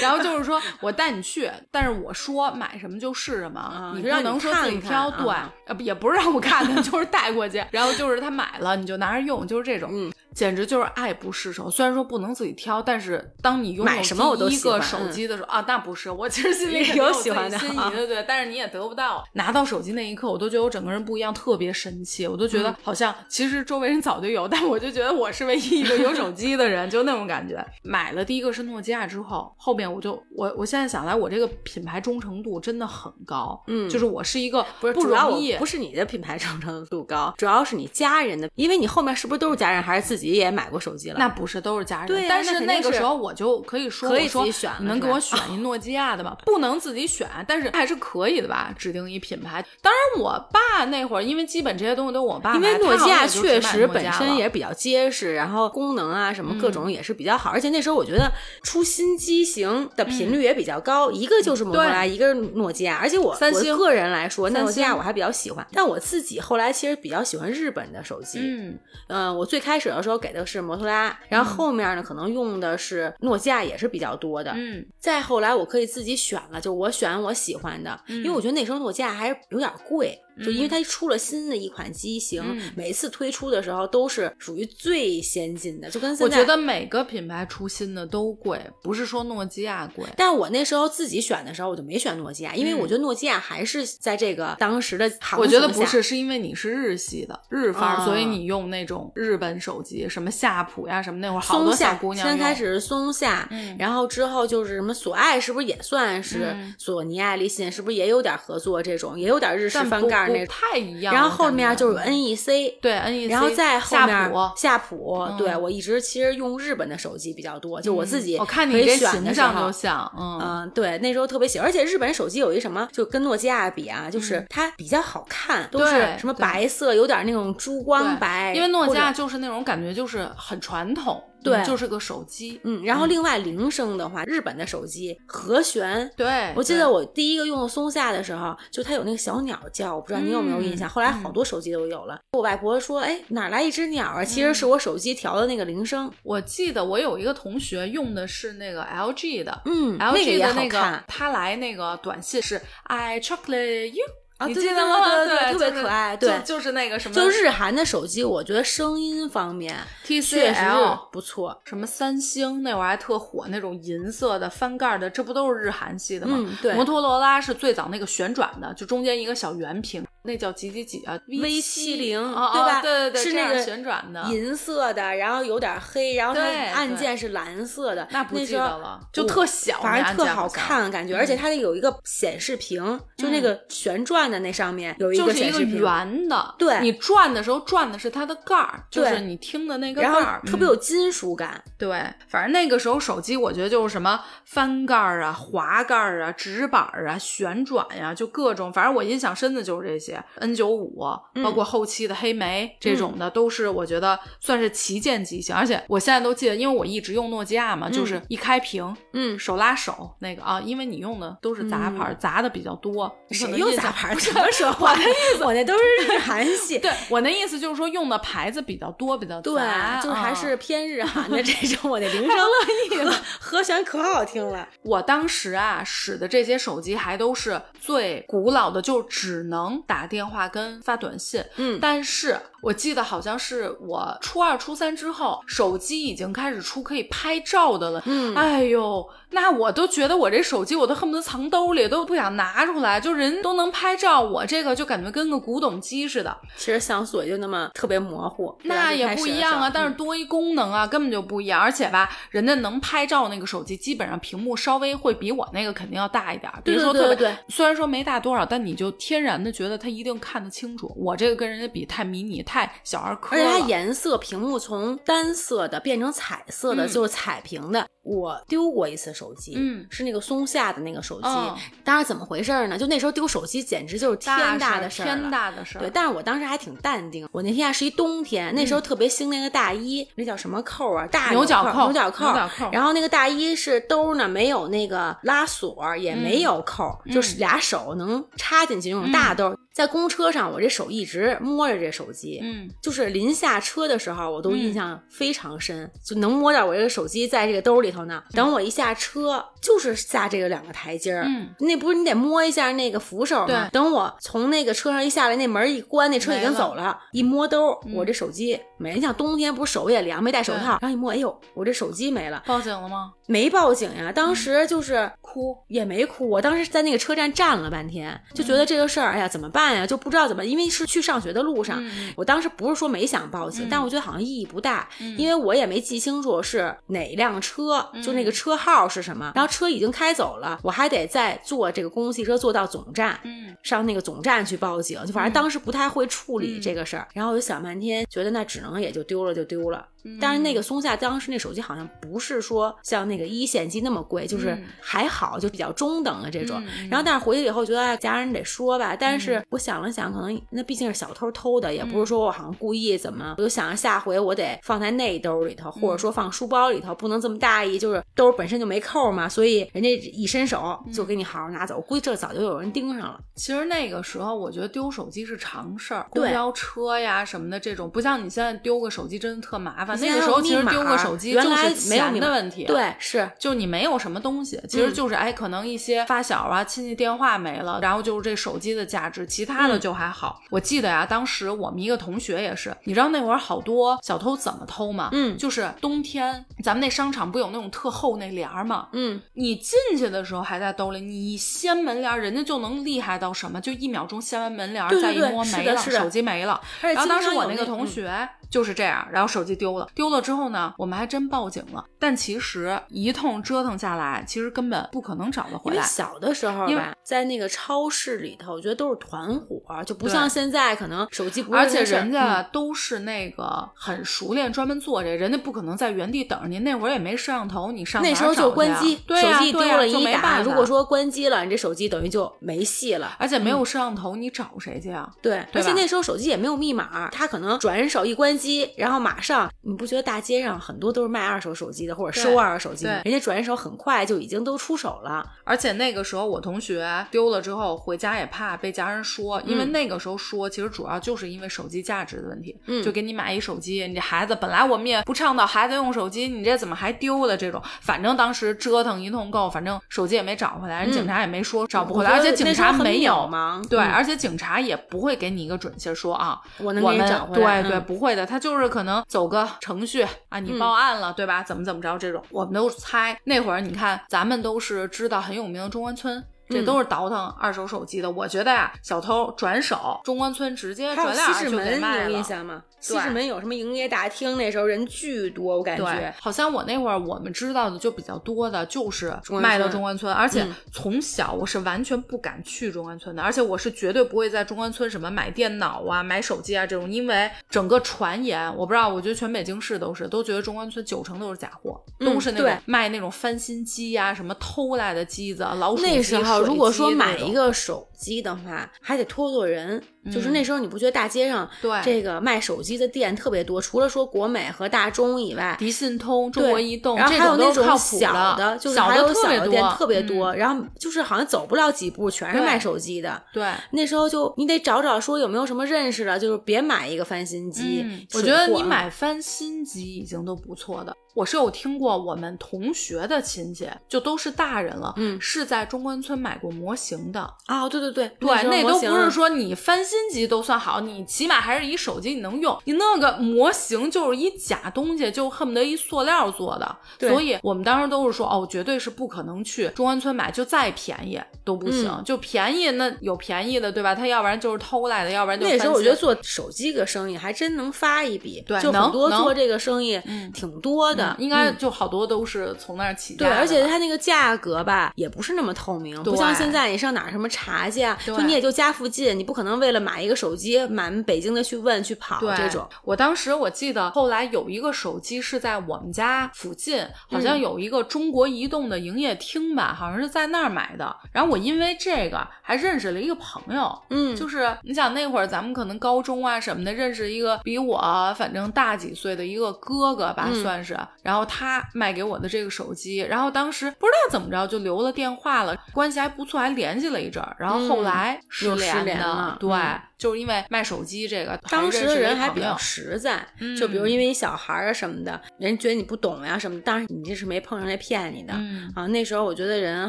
然后就是说我带你去，但是我说买什么就是什么、uh, 你不能说自己挑，对、uh. 也不是让我看看就是带过去然后就是他买了你就拿着用，就是这种、嗯、简直就是爱不释手，虽然说不能自己挑，但是当你拥有第一个手机的时候、嗯、啊，那不是我其实心里有喜欢的心仪的，对，但是你也得不到，拿到手机那一刻我都觉得我整个人不一样，特别神奇，我都觉得好像、嗯、其实周围人早就有，但我就觉得我是唯一一个有手机的人就那种感觉。买了第一个是诺基亚之后，后面我就我我现在想来我这个品牌忠诚度真的很高，嗯，就是我是一个不容易，不是主要我不是你的品牌忠诚度高，主要是你家人的，因为你后面是不是都是家人还是自己也买过手机了？那不是都是家人，对、啊、但是那个时候我就可以说可以自己选，你能给我选一诺基亚的吗、啊、不能自己选，但是还是可以的吧，指定一品牌。当然我爸那会儿因为基本这些东西都我爸买，因为诺基亚确实本身也比较结实，然后功能啊什么各种也是比较好、嗯、而且那时候我觉得出新机型的频率也比较高、嗯、一个就是摩托罗拉，一个是诺基亚，而且我我个人来说诺基亚我还比较喜欢，但我自己后来其实比较喜欢日本的手机，嗯、呃、我最开始的时候给的是摩托罗拉，然后后面呢可能用的是诺基亚也是比较多的，嗯，再后来我可以自己选了，就我选我喜欢的、嗯、因为我觉得那时候诺基亚还是有点贵，就因为它出了新的一款机型、嗯、每次推出的时候都是属于最先进的，就跟现在我觉得每个品牌出新的都贵，不是说诺基亚贵，但我那时候自己选的时候我就没选诺基亚，因为我觉得诺基亚还是在这个当时的行情下，我觉得不是，是因为你是日系的日方、哦、所以你用那种日本手机，什么夏普呀什么，那会儿好多小姑娘用，先开始是松下、嗯、然后之后就是什么索爱是不是也算是、嗯、索尼爱立信是不是也有点合作，这种也有点日式翻盖，那太一样了。然后后面就是 N E C， 对 N E C， 然后再后面夏普，夏普、嗯、对，我一直其实用日本的手机比较多，就我自己、嗯、我看你这形象就像嗯、呃、对，那时候特别喜欢，而且日本手机有一什么就跟诺基亚比啊，就是它比较好看，都是什么白色，有点那种珠光白，因为诺基亚就是那种感觉就是很传统。对、嗯，就是个手机。嗯，然后另外铃声的话、嗯、日本的手机和弦，对，我记得我第一个用松下的时候，就它有那个小鸟叫，我不知道你有没有印象、嗯、后来好多手机都有了、嗯、我外婆说哎，哪来一只鸟啊、嗯、其实是我手机调的那个铃声。我记得我有一个同学用的是那个 L G 的，嗯 L G 的那个，他来那个短信是 I chocolate you，啊、你记得吗？对对对，特别可爱。对，就就是那个什么，就日韩的手机，我觉得声音方面 T C L 不错。什么三星那会儿还特火，那种银色的翻盖的，这不都是日韩系的吗？嗯，对。摩托罗拉是最早那个旋转的，就中间一个小圆屏，那叫几几几啊 ？V 七十、哦、对吧、哦？对对对，是那个旋转的，银色的，然后有点黑，然后它按键是蓝色的，那不记得了，就特小，反正特好看感觉、嗯，而且它有一个显示屏，就那个旋转。的那上面有一个显示屏，就是一个圆的，对，你转的时候转的是它的盖儿，就是你听的那个盖儿，然后特别有金属感、嗯、对，反正那个时候手机我觉得就是什么翻盖啊，滑盖啊，直板啊，旋转呀、啊，就各种，反正我印象深的就是这些 N 九十五、嗯、包括后期的黑莓这种的、嗯、都是我觉得算是旗舰机型，而且我现在都记得，因为我一直用诺基亚嘛、嗯、就是一开屏嗯，手拉手那个啊，因为你用的都是杂牌、嗯、杂的比较多，谁用杂牌什么时候？我那意思，我那都是日韩系。对，我那意思就是说用的牌子比较多，比较多，对、嗯，就是还是偏日韩的这种。我那铃声乐意了，和弦可好听了。我当时啊使的这些手机还都是最古老的，就只能打电话跟发短信。嗯，但是我记得好像是我初二、初三之后，手机已经开始出可以拍照的了。嗯，哎呦，那我都觉得我这手机我都恨不得藏兜里，都不想拿出来，就人都能拍照。我这个就感觉跟个古董机似的，其实像素也就那么特别模糊，那也不一样啊、嗯、但是多一功能啊根本就不一样，而且吧人家能拍照那个手机基本上屏幕稍微会比我那个肯定要大一点，比如说特别，对对对对，虽然说没大多少，但你就天然的觉得它一定看得清楚，我这个跟人家比太迷你太小儿科了，而且它颜色屏幕从单色的变成彩色的、嗯、就是彩屏的。我丢过一次手机，嗯，是那个松下的那个手机、哦、当时怎么回事呢，就那时候丢手机简直就是天大的事儿，天大的事儿。对，但是我当时还挺淡定。我那天是一冬天，那时候特别兴那个大衣，嗯、那叫什么扣啊？大牛角扣，牛角扣，牛角扣。然后那个大衣是兜呢没有那个拉锁，也没有扣，嗯、就是俩手能插进去那种大兜。嗯嗯，在公车上我这手一直摸着这手机，嗯，就是临下车的时候我都印象非常深、嗯、就能摸到我这个手机在这个兜里头呢，等我一下车就是下这个两个台阶儿，嗯，那不是你得摸一下那个扶手吗？等我从那个车上一下来，那门一关，那车已经走了，一摸兜、嗯、我这手机没了，你想冬天不是手也凉，没戴手套，然后一摸，哎呦，我这手机没了。报警了吗？没报警呀，当时就是、嗯、哭也没哭，我当时在那个车站站了半天，就觉得这个事儿，哎呀，怎么办呀？就不知道怎么，因为是去上学的路上，嗯、我当时不是说没想报警，嗯、但我觉得好像意义不大，嗯、因为我也没记清楚是哪辆车、嗯，就那个车号是什么，然后车已经开走了，我还得再坐这个公共汽车坐到总站，嗯、上那个总站去报警，就反正当时不太会处理这个事儿、嗯，然后我就想半天，觉得那只能也就丢了就丢了。但是那个松下当时那手机好像不是说像那个一线机那么贵，就是还好，就比较中等的这种、嗯、然后但是回去以后觉得家人得说吧，但是我想了想，可能那毕竟是小偷偷的，也不是说我好像故意怎么，我就想下回我得放在内兜里头，或者说放书包里头，不能这么大意，就是兜本身就没扣嘛，所以人家一伸手就给你好好拿走，我估计这早就有人盯上了。其实那个时候我觉得丢手机是常事儿，公交车呀什么的这种，不像你现在丢个手机真的特麻烦，那个时候其实丢个手机就是钱的问题，对，是，就你没有什么东西，其实就是、嗯、哎，可能一些发小啊、亲戚电话没了，然后就是这手机的价值，其他的就还好。嗯、我记得呀、啊，当时我们一个同学也是，你知道那会儿好多小偷怎么偷吗？嗯，就是冬天咱们那商场不有那种特厚那帘儿吗？嗯，你进去的时候还在兜里，你一掀门帘，人家就能厉害到什么？就一秒钟掀完门帘，对对对，再一摸没了，手机没了。然后当时我那个同学就是这样，然后手机丢了。了，丢了之后呢我们还真报警了，但其实一通折腾下来其实根本不可能找得回来。因为小的时候吧在那个超市里头我觉得都是团伙，就不像现在可能手机不认识，而且人家都是那个很熟练专门做这、嗯、人家不可能在原地等着您，那会儿也没摄像头，你上哪找去、啊、那时候就关机，对、啊、手机丢了一打、啊啊、如果说关机了你这手机等于就没戏了，而且没有摄像头、嗯、你找谁去啊， 对, 对，而且那时候手机也没有密码，他可能转手一关机然后马上，你不觉得大街上很多都是卖二手手机的或者收二手手机，人家转手很快就已经都出手了。而且那个时候我同学丢了之后回家也怕被家人说，因为那个时候说、嗯、其实主要就是因为手机价值的问题、嗯、就给你买一手机，你这孩子本来我们也不倡导孩子用手机，你这怎么还丢了这种，反正当时折腾一通够，反正手机也没找回来，人、嗯、警察也没说找不回来，而且警察没有嘛，对、嗯、而且警察也不会给你一个准信说啊我能给你找回来，对对、嗯、不会的，他就是可能走个程序啊，你报案了、嗯、对吧怎么怎么着，这种我们都猜。那会儿你看咱们都是知道很有名的中关村，这都是倒腾二手手机的、嗯、我觉得啊小偷转手中关村直接转两就给卖了。还有西直门有印象吗？西直门有什么营业大厅，那时候人巨多，我感觉好像我那会儿我们知道的就比较多的就是卖到中关村，而且从小我是完全不敢去中关村的、嗯、而且我是绝对不会在中关村什么买电脑啊买手机啊这种，因为整个传言我不知道，我觉得全北京市都是都觉得中关村九成都是假货、嗯、都是那种卖那种翻新机啊什么偷来的机子老鼠机。那时候如果说买一个手机的话还得托托人、嗯、就是那时候你不觉得大街上对这个卖手机的店特别多，除了说国美和大中以外，迪信通中国移动，然后还有那种小的，就是还有小的店特别多、嗯、然后就是好像走不了几步全是卖手机的。 对, 对那时候就你得找找说有没有什么认识的，就是别买一个翻新机、嗯、我觉得你买翻新机已经都不错的。我是有听过我们同学的亲戚就都是大人了、嗯、是在中关村买过模型的啊、哦，对对对对，那都不是说你翻新机都算好，你起码还是一手机你能用，你那个模型就是一假东西，就恨不得一塑料做的。所以我们当时都是说哦，绝对是不可能去中关村买，就再便宜都不行、嗯、就便宜那有便宜的对吧，他要不然就是偷来的，要不然就翻新。那时候我觉得做手机个生意还真能发一笔，对，就很多做这个生意挺多的、嗯嗯、应该就好多都是从那儿起家的、嗯、对，而且它那个价格吧也不是那么透明，不像现在你上哪儿什么查去啊，就你也就家附近，你不可能为了买一个手机满北京的去问去跑这种。我当时我记得后来有一个手机是在我们家附近，好像有一个中国移动的营业厅吧、嗯、好像是在那儿买的，然后我因为这个还认识了一个朋友，嗯，就是你想那会儿咱们可能高中啊什么的，认识一个比我反正大几岁的一个哥哥吧、嗯、算是，然后他卖给我的这个手机，然后当时不知道怎么着就留了电话了，关系还不错，还联系了一阵，然后后来失联了、嗯、对、嗯，就是因为卖手机这个当时的人还比较实在、嗯、就比如因为你小孩啊什么的，人觉得你不懂呀、啊、什么，当然你这是没碰上那骗你的、嗯、啊。那时候我觉得人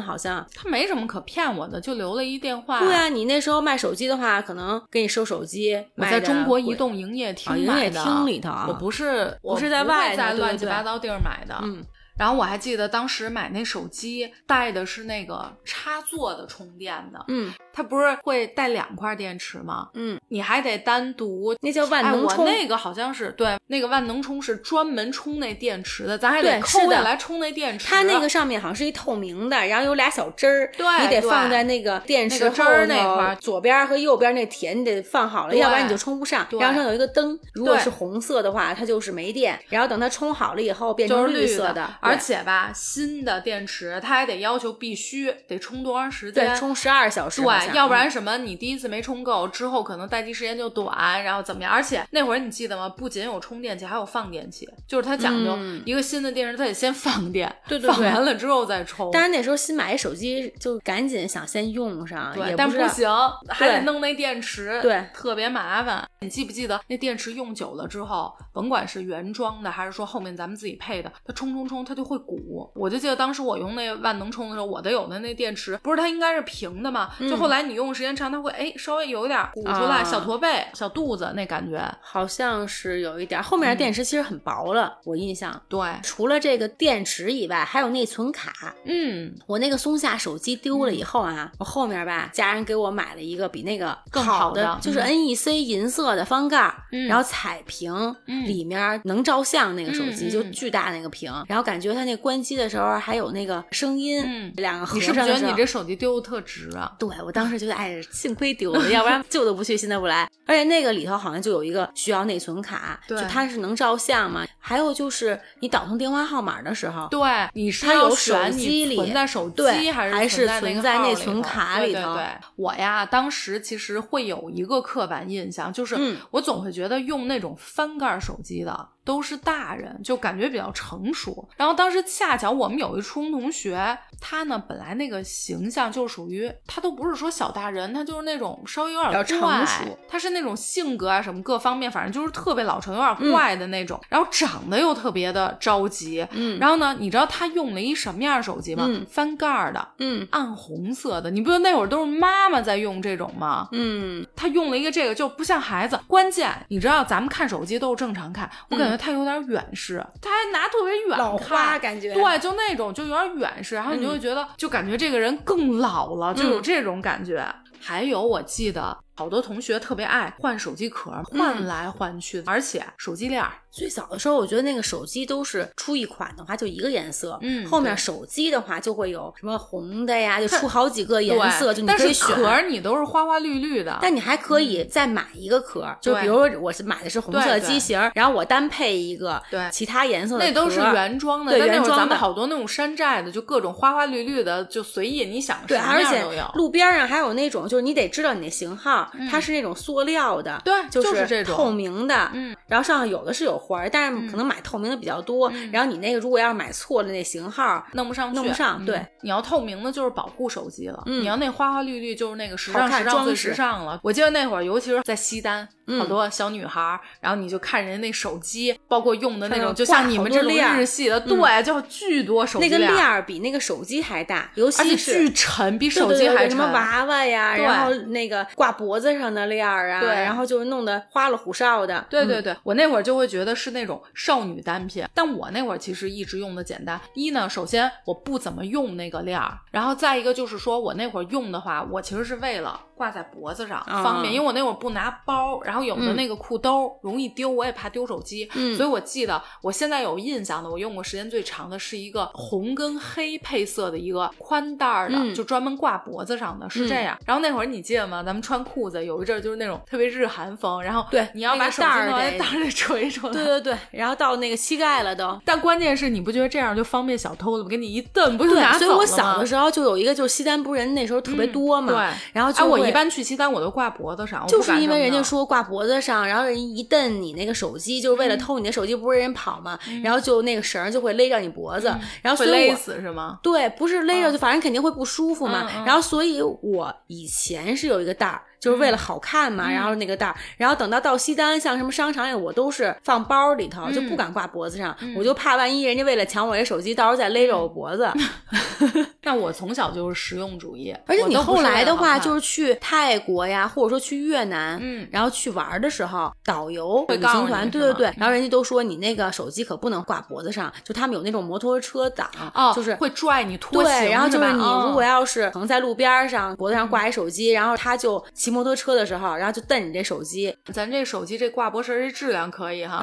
好像他没什么可骗我的，就留了一电话。对啊，你那时候卖手机的话可能给你收手机，我在中国移动营业厅买的、啊、营业厅里头、啊、我不是我不是在外在乱七八糟地儿买的。嗯，然后我还记得当时买那手机带的是那个插座的充电的，嗯，它不是会带两块电池吗？嗯，你还得单独，那叫万能充、哎、我那个好像是，对，那个万能充是专门充那电池的，咱还得抠下来充那电池。它那个上面好像是一透明的，然后有俩小针儿，对，你得放在那个电池后头、那个、那块，左边和右边那铁你得放好了，要不然你就充不上。然后上有一个灯，如果是红色的话它就是没电，然后等它充好了以后变成绿色的。就是绿的，而且吧新的电池它还得要求必须得充多长时间，对，充十二小时，对，要不然什么你第一次没充够之后可能待机时间就短，然后怎么样。而且那会儿你记得吗，不仅有充电器还有放电器，就是它讲究一个新的电池它得先放电、嗯、对对对，放完了之后再充。但是那时候新买手机就赶紧想先用上，对，也不但不行还得弄那电池，对，特别麻烦。你记不记得那电池用久了之后，甭管是原装的还是说后面咱们自己配的，它充充充它就会鼓。我就记得当时我用那万能充的时候，我的有的那电池不是它应该是平的嘛、嗯、就后来你用时间长它会哎稍微有点鼓出来、啊、小驼背小肚子那感觉，好像是有一点。后面的电池其实很薄了、嗯、我印象。对，除了这个电池以外还有内存卡。嗯，我那个松下手机丢了以后啊、嗯、我后面吧家人给我买了一个比那个更好的，好的就是 N E C 银色的方盖、嗯、然后彩屏、嗯、里面能照相那个手机、嗯、就巨大那个屏、嗯、然后感觉它那关机的时候还有那个声音、嗯、两个合上的时候。你是不是觉得你这手机丢的特值啊？对，我当时觉得哎幸亏丢了，要不然旧的不去新的不来。而且那个里头好像就有一个需要内存卡，就它是能照相嘛。还有就是你导通电话号码的时候，对，你是要选你存在手机还是存在内存卡里头。对对对，我呀当时其实会有一个刻板印象，就是我总会觉得用那种翻盖手机的、嗯都是大人，就感觉比较成熟。然后当时恰巧我们有一初中同学，他呢本来那个形象就属于他都不是说小大人，他就是那种稍微有点成熟，他是那种性格啊什么各方面反正就是特别老成有点坏的那种、嗯、然后长得又特别的着急、嗯、然后呢你知道他用了一什么样的手机吗、嗯、翻盖的、嗯、暗红色的。你不觉得那会儿都是妈妈在用这种吗？嗯，他用了一个这个就不像孩子。关键你知道咱们看手机都是正常看，我感觉、嗯他有点远视，他还拿特别远看，老花感觉。对，就那种就有点远视，然后你就会觉得、嗯、就感觉这个人更老了，就有这种感觉、嗯、还有我记得好多同学特别爱换手机壳，换来换去、嗯、而且手机链。最早的时候我觉得那个手机都是出一款的话就一个颜色，嗯，后面手机的话就会有什么红的呀，就出好几个颜色，就你可以选。但是壳你都是花花绿绿的，但你还可以再买一个壳、嗯、就比如说我是买的是红色的机型，然后我单配一个对其他颜色的壳。那都是原装的，对，原装的。但那会儿咱们好多那种山寨的，就各种花花绿绿的，就随意你想什么样都有。对，而且路边上还有那种就是你得知道你的型号，嗯、它是那种塑料的，对，就是这种透明的、嗯、然后上有的是有花，但是可能买透明的比较多、嗯、然后你那个如果要买错了那型号弄不上去弄不上、嗯、对，你要透明的就是保护手机了、嗯、你要那花花绿绿就是那个时尚时尚最时尚了。我记得那会儿尤其是在西单、嗯、好多小女孩，然后你就看人家那手机包括用的那种、嗯、就像你们这种日系的、嗯、对，就巨多手机链，那个链比那个手机还大，尤其是而且巨沉，比手机还沉。对对对对，什么娃娃呀，然后那个挂脖脖子上的链啊，对，然后就是弄得花里胡哨的。对对对、嗯、我那会儿就会觉得是那种少女单品。但我那会儿其实一直用的简单，一呢首先我不怎么用那个链，然后再一个就是说我那会儿用的话我其实是为了挂在脖子上、嗯、方便，因为我那会儿不拿包，然后有的那个裤兜容易丢、嗯、我也怕丢手机、嗯、所以我记得我现在有印象的我用过时间最长的是一个红跟黑配色的一个宽带的、嗯、就专门挂脖子上的是这样、嗯、然后那会儿你记得吗，咱们穿裤子有一阵就是那种特别日韩风，然后对你要把手机弄在袋里垂出来，对对对，然后到那个膝盖了都。但关键是你不觉得这样就方便小偷了吗？给你一蹬不就拿走了吗？所以我小的时候就有一个，就是西单不是人那时候特别多嘛、嗯、对，然后就、啊、我一般去西单我都挂脖子上，就是因为人家说挂脖子上，然后人一蹬你那个手机就是为了偷你的手机，不是人跑嘛、嗯、然后就那个绳就会勒着你脖子、嗯、然后所以我会勒死是吗？对，不是勒着、嗯、就反正肯定会不舒服嘛、嗯嗯、然后所以我以前是有一个带儿就是为了好看嘛、嗯、然后那个袋，然后等到到西单像什么商场里我都是放包里头、嗯、就不敢挂脖子上、嗯、我就怕万一人家为了抢我这手机到时候再勒着我脖子、嗯、那我从小就是实用主义。而且你后来的话就是去泰国呀或者说去越南、嗯、然后去玩的时候导游旅行团，对对对，然后人家都说你那个手机可不能挂脖子上，就他们有那种摩托车档、哦、就是会拽你拖行。对，然后就是你如果要是可能在路边上脖子上挂一手机、嗯、然后他就骑摩托车的时候然后就蹬你这手机。咱这手机这挂脖绳这质量可以哈，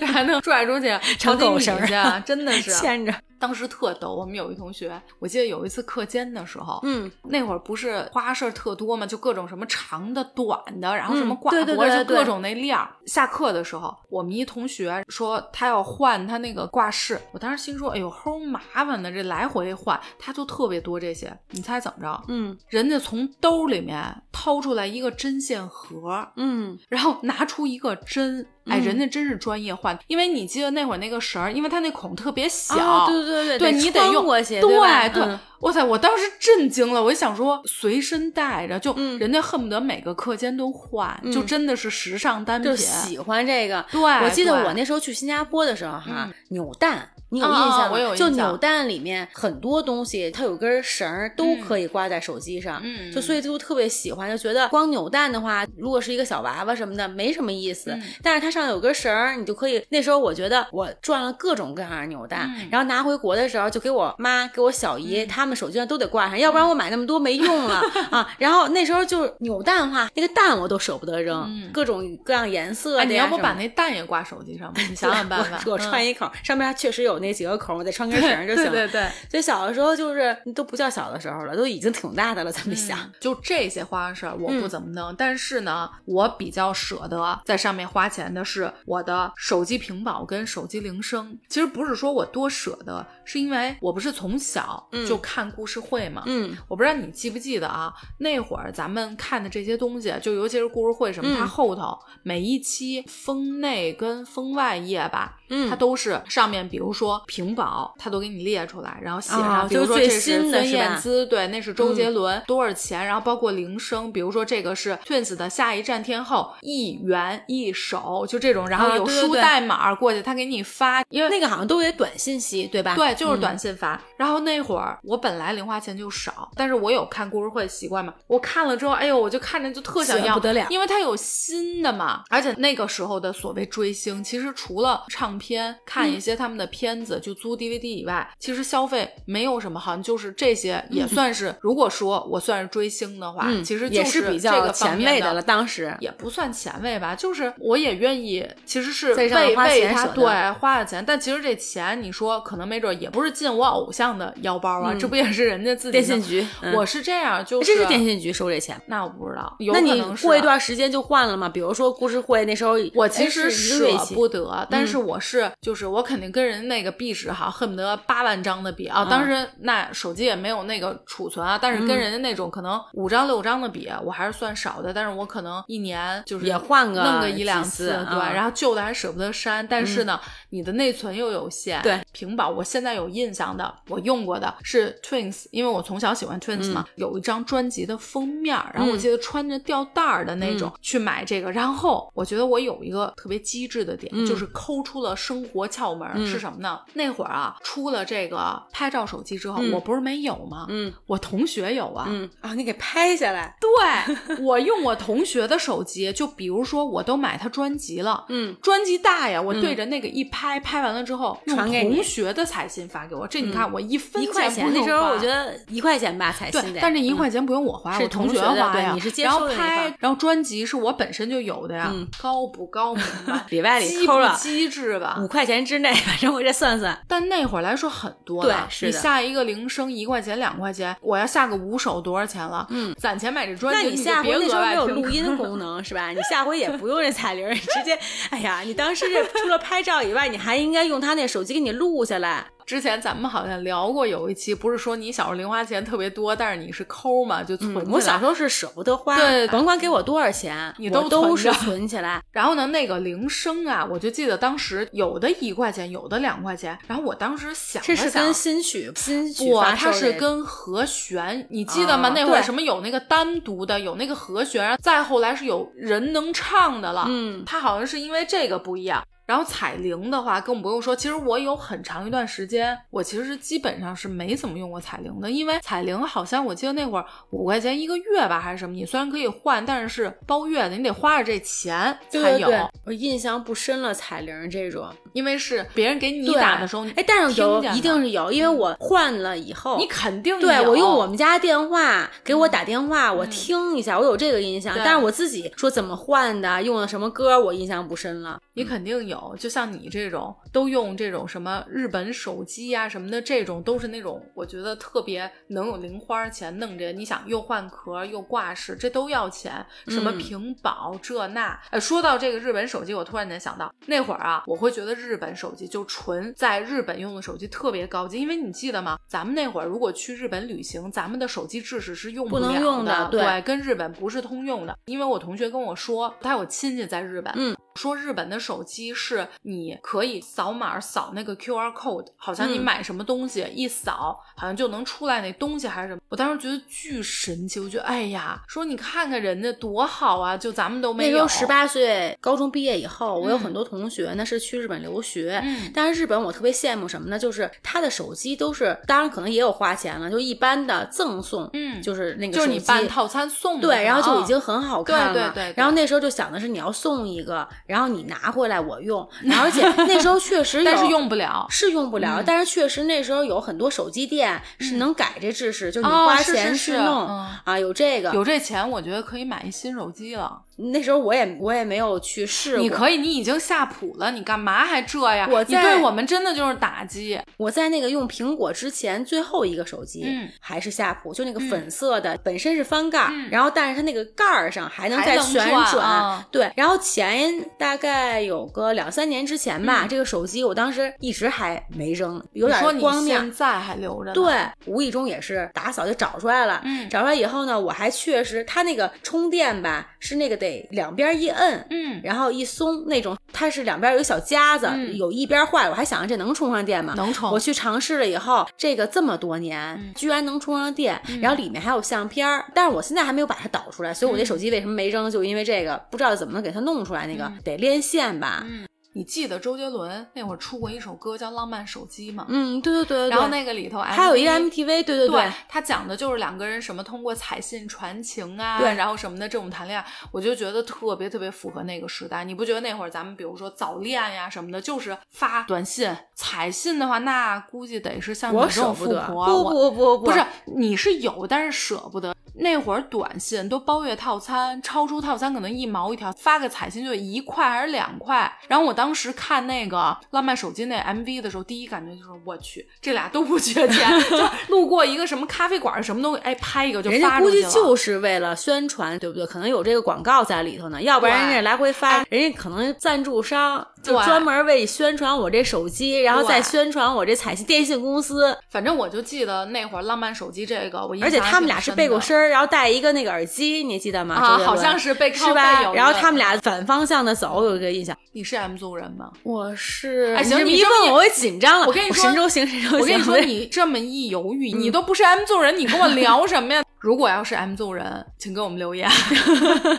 这还能拽出去成狗绳去，真的是牵着。当时特逗，我们有一同学，我记得有一次课间的时候，嗯，那会儿不是花事特多嘛，就各种什么长的、短的，然后什么挂脖、嗯、对对对对，就各种那链。下课的时候，我们一同学说他要换他那个挂饰，我当时心说，哎呦，齁麻烦的，这来回换，他就特别多这些。你猜怎么着？嗯，人家从兜里面掏出来一个针线盒，嗯，然后拿出一个针。哎，人家真是专业换，因为你记得那会儿那个绳，因为它那孔特别小，哦、对对对，对你得用过去，对对。嗯，哇塞！我当时震惊了，我想说随身带着，就人家恨不得每个课间都换、嗯，就真的是时尚单品，就喜欢这个。对，我记得我那时候去新加坡的时候哈，嗯、扭蛋你有印象吗？哦、我有印象，就扭蛋里面很多东西它有根绳都可以挂在手机上、嗯、就所以就特别喜欢，就觉得光扭蛋的话如果是一个小娃娃什么的没什么意思、嗯、但是它上有根绳你就可以，那时候我觉得我赚了各种各样的扭蛋、嗯、然后拿回国的时候就给我妈给我小姨、嗯、他们手机上都得挂上，要不然我买那么多没用了、嗯、啊。然后那时候就扭蛋的话那个蛋我都舍不得扔、嗯、各种各样颜色的、啊、你要不把那蛋也挂手机上吧，你想想办法我, 我穿一口、嗯、上面它确实有那几个口，我再穿根绳就行了。对对对，所以小的时候就是都不叫小的时候了，都已经挺大的了，咱们想、嗯、就这些花式我不怎么弄、嗯、但是呢我比较舍得在上面花钱的是我的手机屏保跟手机铃声。其实不是说我多舍得，是因为我不是从小就看故事会嘛，嗯，我不知道你记不记得啊，那会儿咱们看的这些东西就尤其是故事会什么、嗯、它后头每一期封内跟封外页吧，嗯，它都是上面比如说屏保它都给你列出来，然后写上、哦、比如说这是孙燕姿，对，那是周杰伦、嗯、多少钱，然后包括铃声，比如说这个是 Twins 的下一站天后一元一首，就这种，然后有书代码过去他给你发，因为那个好像都得短信息对吧，对，就是短信发、嗯、然后那会儿我本来零花钱就少，但是我有看故事会的习惯嘛，我看了之后哎呦我就看着就特想要不得了，因为它有新的嘛，而且那个时候的所谓追星其实除了唱片看一些他们的片子、嗯、就租 D V D 以外其实消费没有什么，好像就是这些也算是、嗯、如果说我算是追星的话、嗯、其实就是这个也是比较前卫的了，当时也不算前卫吧，就是我也愿意其实是为他对花了钱，但其实这钱你说可能没准也不是进我偶像的腰包啊、嗯、这不也是人家自己电信局、嗯、我是这样，就是这是电信局收这钱，那我不知道有可能是、啊、那你过一段时间就换了嘛，比如说故事会那时候我其实舍不得、哎、但是我是、嗯、就是我肯定跟人那个壁纸哈恨不得八万张的笔啊、嗯、当时那手机也没有那个储存啊，但是跟人家那种可能五张六张的笔我还是算少的，但是我可能一年就是也换个弄个一两次，对、嗯、然后旧的还舍不得删，但是呢、嗯、你的内存又有限，对，屏保我现在有印象的我用过的是 Twins， 因为我从小喜欢 Twins 嘛、嗯、有一张专辑的封面，然后我记得穿着吊带的那种、嗯、去买这个，然后我觉得我有一个特别机智的点、嗯、就是抠出了生活窍门、嗯、是什么呢，那会儿啊出了这个拍照手机之后、嗯、我不是没有吗，嗯，我同学有啊，嗯啊，你给拍下来，对我用我同学的手机，就比如说我都买他专辑了，嗯，专辑大呀，我对着那个一拍、嗯、拍完了之后用同学的彩信发给我，这你看、嗯、我一分钱不用花，一块钱那时候我觉得一块钱吧彩信得，对，但这一块钱不用我花、嗯、我同学花呀，你是接收的，然后拍，然后专辑是我本身就有的呀，嗯、高不高明吧，里外里抠了，机不机智吧，五块钱之内，反正我这算算，但那会儿来说很多了，对，是的，你下一个铃声一块钱两块钱，我要下个五首多少钱了，嗯，攒钱买这专辑，那你下回那时候没有录音功能是吧，你下回也不用这彩铃直接，哎呀你当时这除了拍照以外你还应该用他那手机给你录下来，之前咱们好像聊过有一期，不是说你小时候零花钱特别多，但是你是抠嘛，就存起来、嗯、我小时候是舍不得花，对，甭管给我多少钱你都都是存起来。然后呢那个铃声啊我就记得当时有的一块钱有的两块钱，然后我当时想了想，这是跟新曲新曲哇，它是跟和弦，你记得吗、啊、那会儿什么有那个单独的有那个和弦，然后再后来是有人能唱的了，嗯，它好像是因为这个不一样。然后彩铃的话更不用说，其实我有很长一段时间我其实基本上是没怎么用过彩铃的，因为彩铃好像我记得那会儿五块钱一个月吧还是什么，你虽然可以换但是是包月的，你得花着这钱才有，对对对，我印象不深了彩铃这种，因为是别人给你打的时候你，但是有一定是有，因为我换了以后、嗯、你肯定有，对，我用我们家电话给我打电话、嗯、我听一下我有这个印象，但是我自己说怎么换的用了什么歌我印象不深了，你肯定有，就像你这种都用这种什么日本手机啊什么的，这种都是那种我觉得特别能有零花钱弄着，你想又换壳又挂饰这都要钱，什么屏保这那、嗯、说到这个日本手机我突然间想到那会儿啊我会觉得日本手机就纯在日本用的手机特别高级，因为你记得吗咱们那会儿如果去日本旅行咱们的手机制式是用不了的，不能用的， 对, 对，跟日本不是通用的，因为我同学跟我说他有亲戚在日本，嗯，说日本的手机是是你可以扫码扫那个 Q R code， 好像你买什么东西、嗯、一扫好像就能出来那东西还是什么。我当时觉得巨神奇，我觉得哎呀，说你看看人家多好啊，就咱们都没有。那时候十八岁高中毕业以后，我有很多同学那是去日本留学、嗯、但是日本我特别羡慕什么呢，就是他的手机都是，当然可能也有花钱了，就一般的赠送，嗯，就是那个手机就是你办套餐送的，对，然后就已经很好看了、哦、对对对对。然后那时候就想的是你要送一个，然后你拿回来我用，而且那时候确实有但是用不了，是用不了、嗯、但是确实那时候有很多手机店是能改这制式、嗯、就是你花钱去弄、哦是是是嗯、啊，有这个有这钱我觉得可以买一新手机了。那时候我也我也没有去试过。你可以，你已经下谱了，你干嘛还这样？我你对我们真的就是打击。我在那个用苹果之前最后一个手机、嗯、还是下谱，就那个粉色的、嗯、本身是翻盖、嗯、然后但是它那个盖上还能再旋转、啊、对。然后前大概有个两三年之前吧、嗯、这个手机我当时一直还没扔，有点光面。你说你现在还留着呢？对，无意中也是打扫就找出来了、嗯、找出来以后呢，我还确实它那个充电吧是那个得两边一摁，嗯，然后一松那种，它是两边有小夹子、嗯、有一边坏了，我还想着这能充上电吗？能充。我去尝试了以后，这个这么多年、嗯、居然能充上电、嗯、然后里面还有相片，但是我现在还没有把它导出来，所以我这手机为什么没扔、嗯、就因为这个不知道怎么能给它弄出来，那个、嗯、得连线吧。嗯，你记得周杰伦那会儿出过一首歌叫《浪漫手机》吗？嗯，对对 对, 对。然后那个里头 M T V, 还有一个 M T V， 对对 对, 对，他讲的就是两个人什么通过彩信传情啊，对，然后什么的这种谈恋爱，我就觉得特别特别符合那个时代。你不觉得那会儿咱们比如说早恋呀什么的，就是发短信彩信的话，那估计得是像你这种富婆、啊，不不不不不，不是，你是有，但是舍不得。那会儿短信都包月套餐，超出套餐可能一毛一条，发个彩信就一块还是两块。然后我当时看那个浪漫手机那 M V 的时候，第一感觉就是我去，这俩都不缺钱，就路过一个什么咖啡馆什么东西，哎，拍一个就发出去了。人家估计就是为了宣传，对不对？可能有这个广告在里头呢，要不然人家来回发，人家可能赞助商就专门为宣传我这手机，然后再宣传我这彩信，电信公司。反正我就记得那会儿浪漫手机这个，我印象而且他们俩是背过身。然后戴一个那个耳机，你记得吗？啊，好像是背靠背，然后他们俩反方向的走，有一个印象。你是 M-Zone 人吗？我是。哎，行，你一问我，我紧张了。我跟你说，神州行，神州行。我跟你说，你这么一犹豫，嗯、你都不是 M-Zone 人，你跟我聊什么呀？如果要是 M-Zone 人，请给我们留言。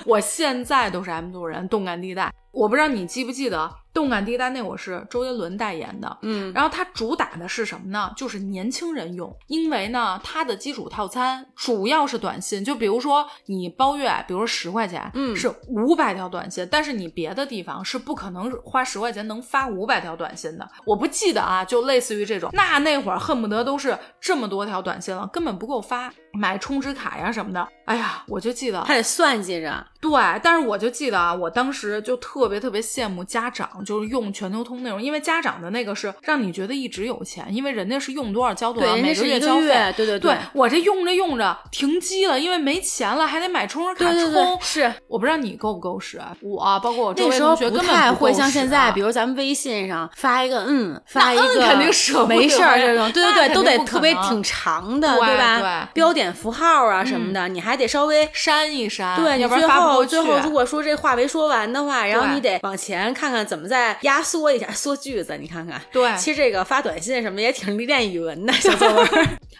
我现在都是 M-Zone 人，动感地带。我不知道你记不记得动感地带那会儿是周杰伦代言的，嗯，然后它主打的是什么呢？就是年轻人用，因为呢它的基础套餐主要是短信，就比如说你包月，比如说十块钱，嗯，是五百条短信，但是你别的地方是不可能花十块钱能发五百条短信的。我不记得啊，就类似于这种，那那会儿恨不得都是这么多条短信了，根本不够发，买充值卡呀什么的。哎呀，我就记得还得算计着。对，但是我就记得啊，我当时就特别特别羡慕家长，就是用全球通那种，因为家长的那个是让你觉得一直有钱，因为人家是用多少交多少，每个月交费。对对 对, 对，我这用着用着停机了，因为没钱了，还得买充值卡充。对对对，是，我不知道你够不够使，我、啊、包括我周围同学根本不够使、啊。那时候不太会像现在，比如咱们微信上发一个嗯，发一个嗯肯定舍不得，没事儿这种，对对对，都得特别挺长的， 对, 对吧？对，标点符号啊什么的，嗯、你还得稍微删一删，对，要不然发不过去。最后如果说这话没说完的话，然后你得往前看看怎么再压缩一下，缩句子，你看看。对，其实这个发短信什么也挺历练语文的小作文。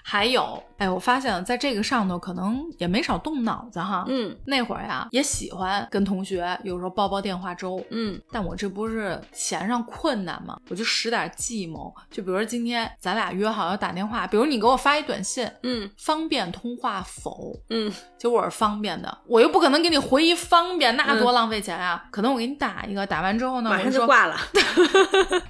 还有，哎，我发现在这个上头可能也没少动脑子哈。嗯，那会儿呀也喜欢跟同学有时候包包电话粥。嗯，但我这不是嫌上困难吗？我就使点计谋，就比如说今天咱俩约好要打电话，比如你给我发一短信，嗯，方便通话否？嗯，结果我是方便的，我又不可能给你回一方便，那多浪费钱啊！嗯、可能我给你打一个，打完之后呢，马上就挂了，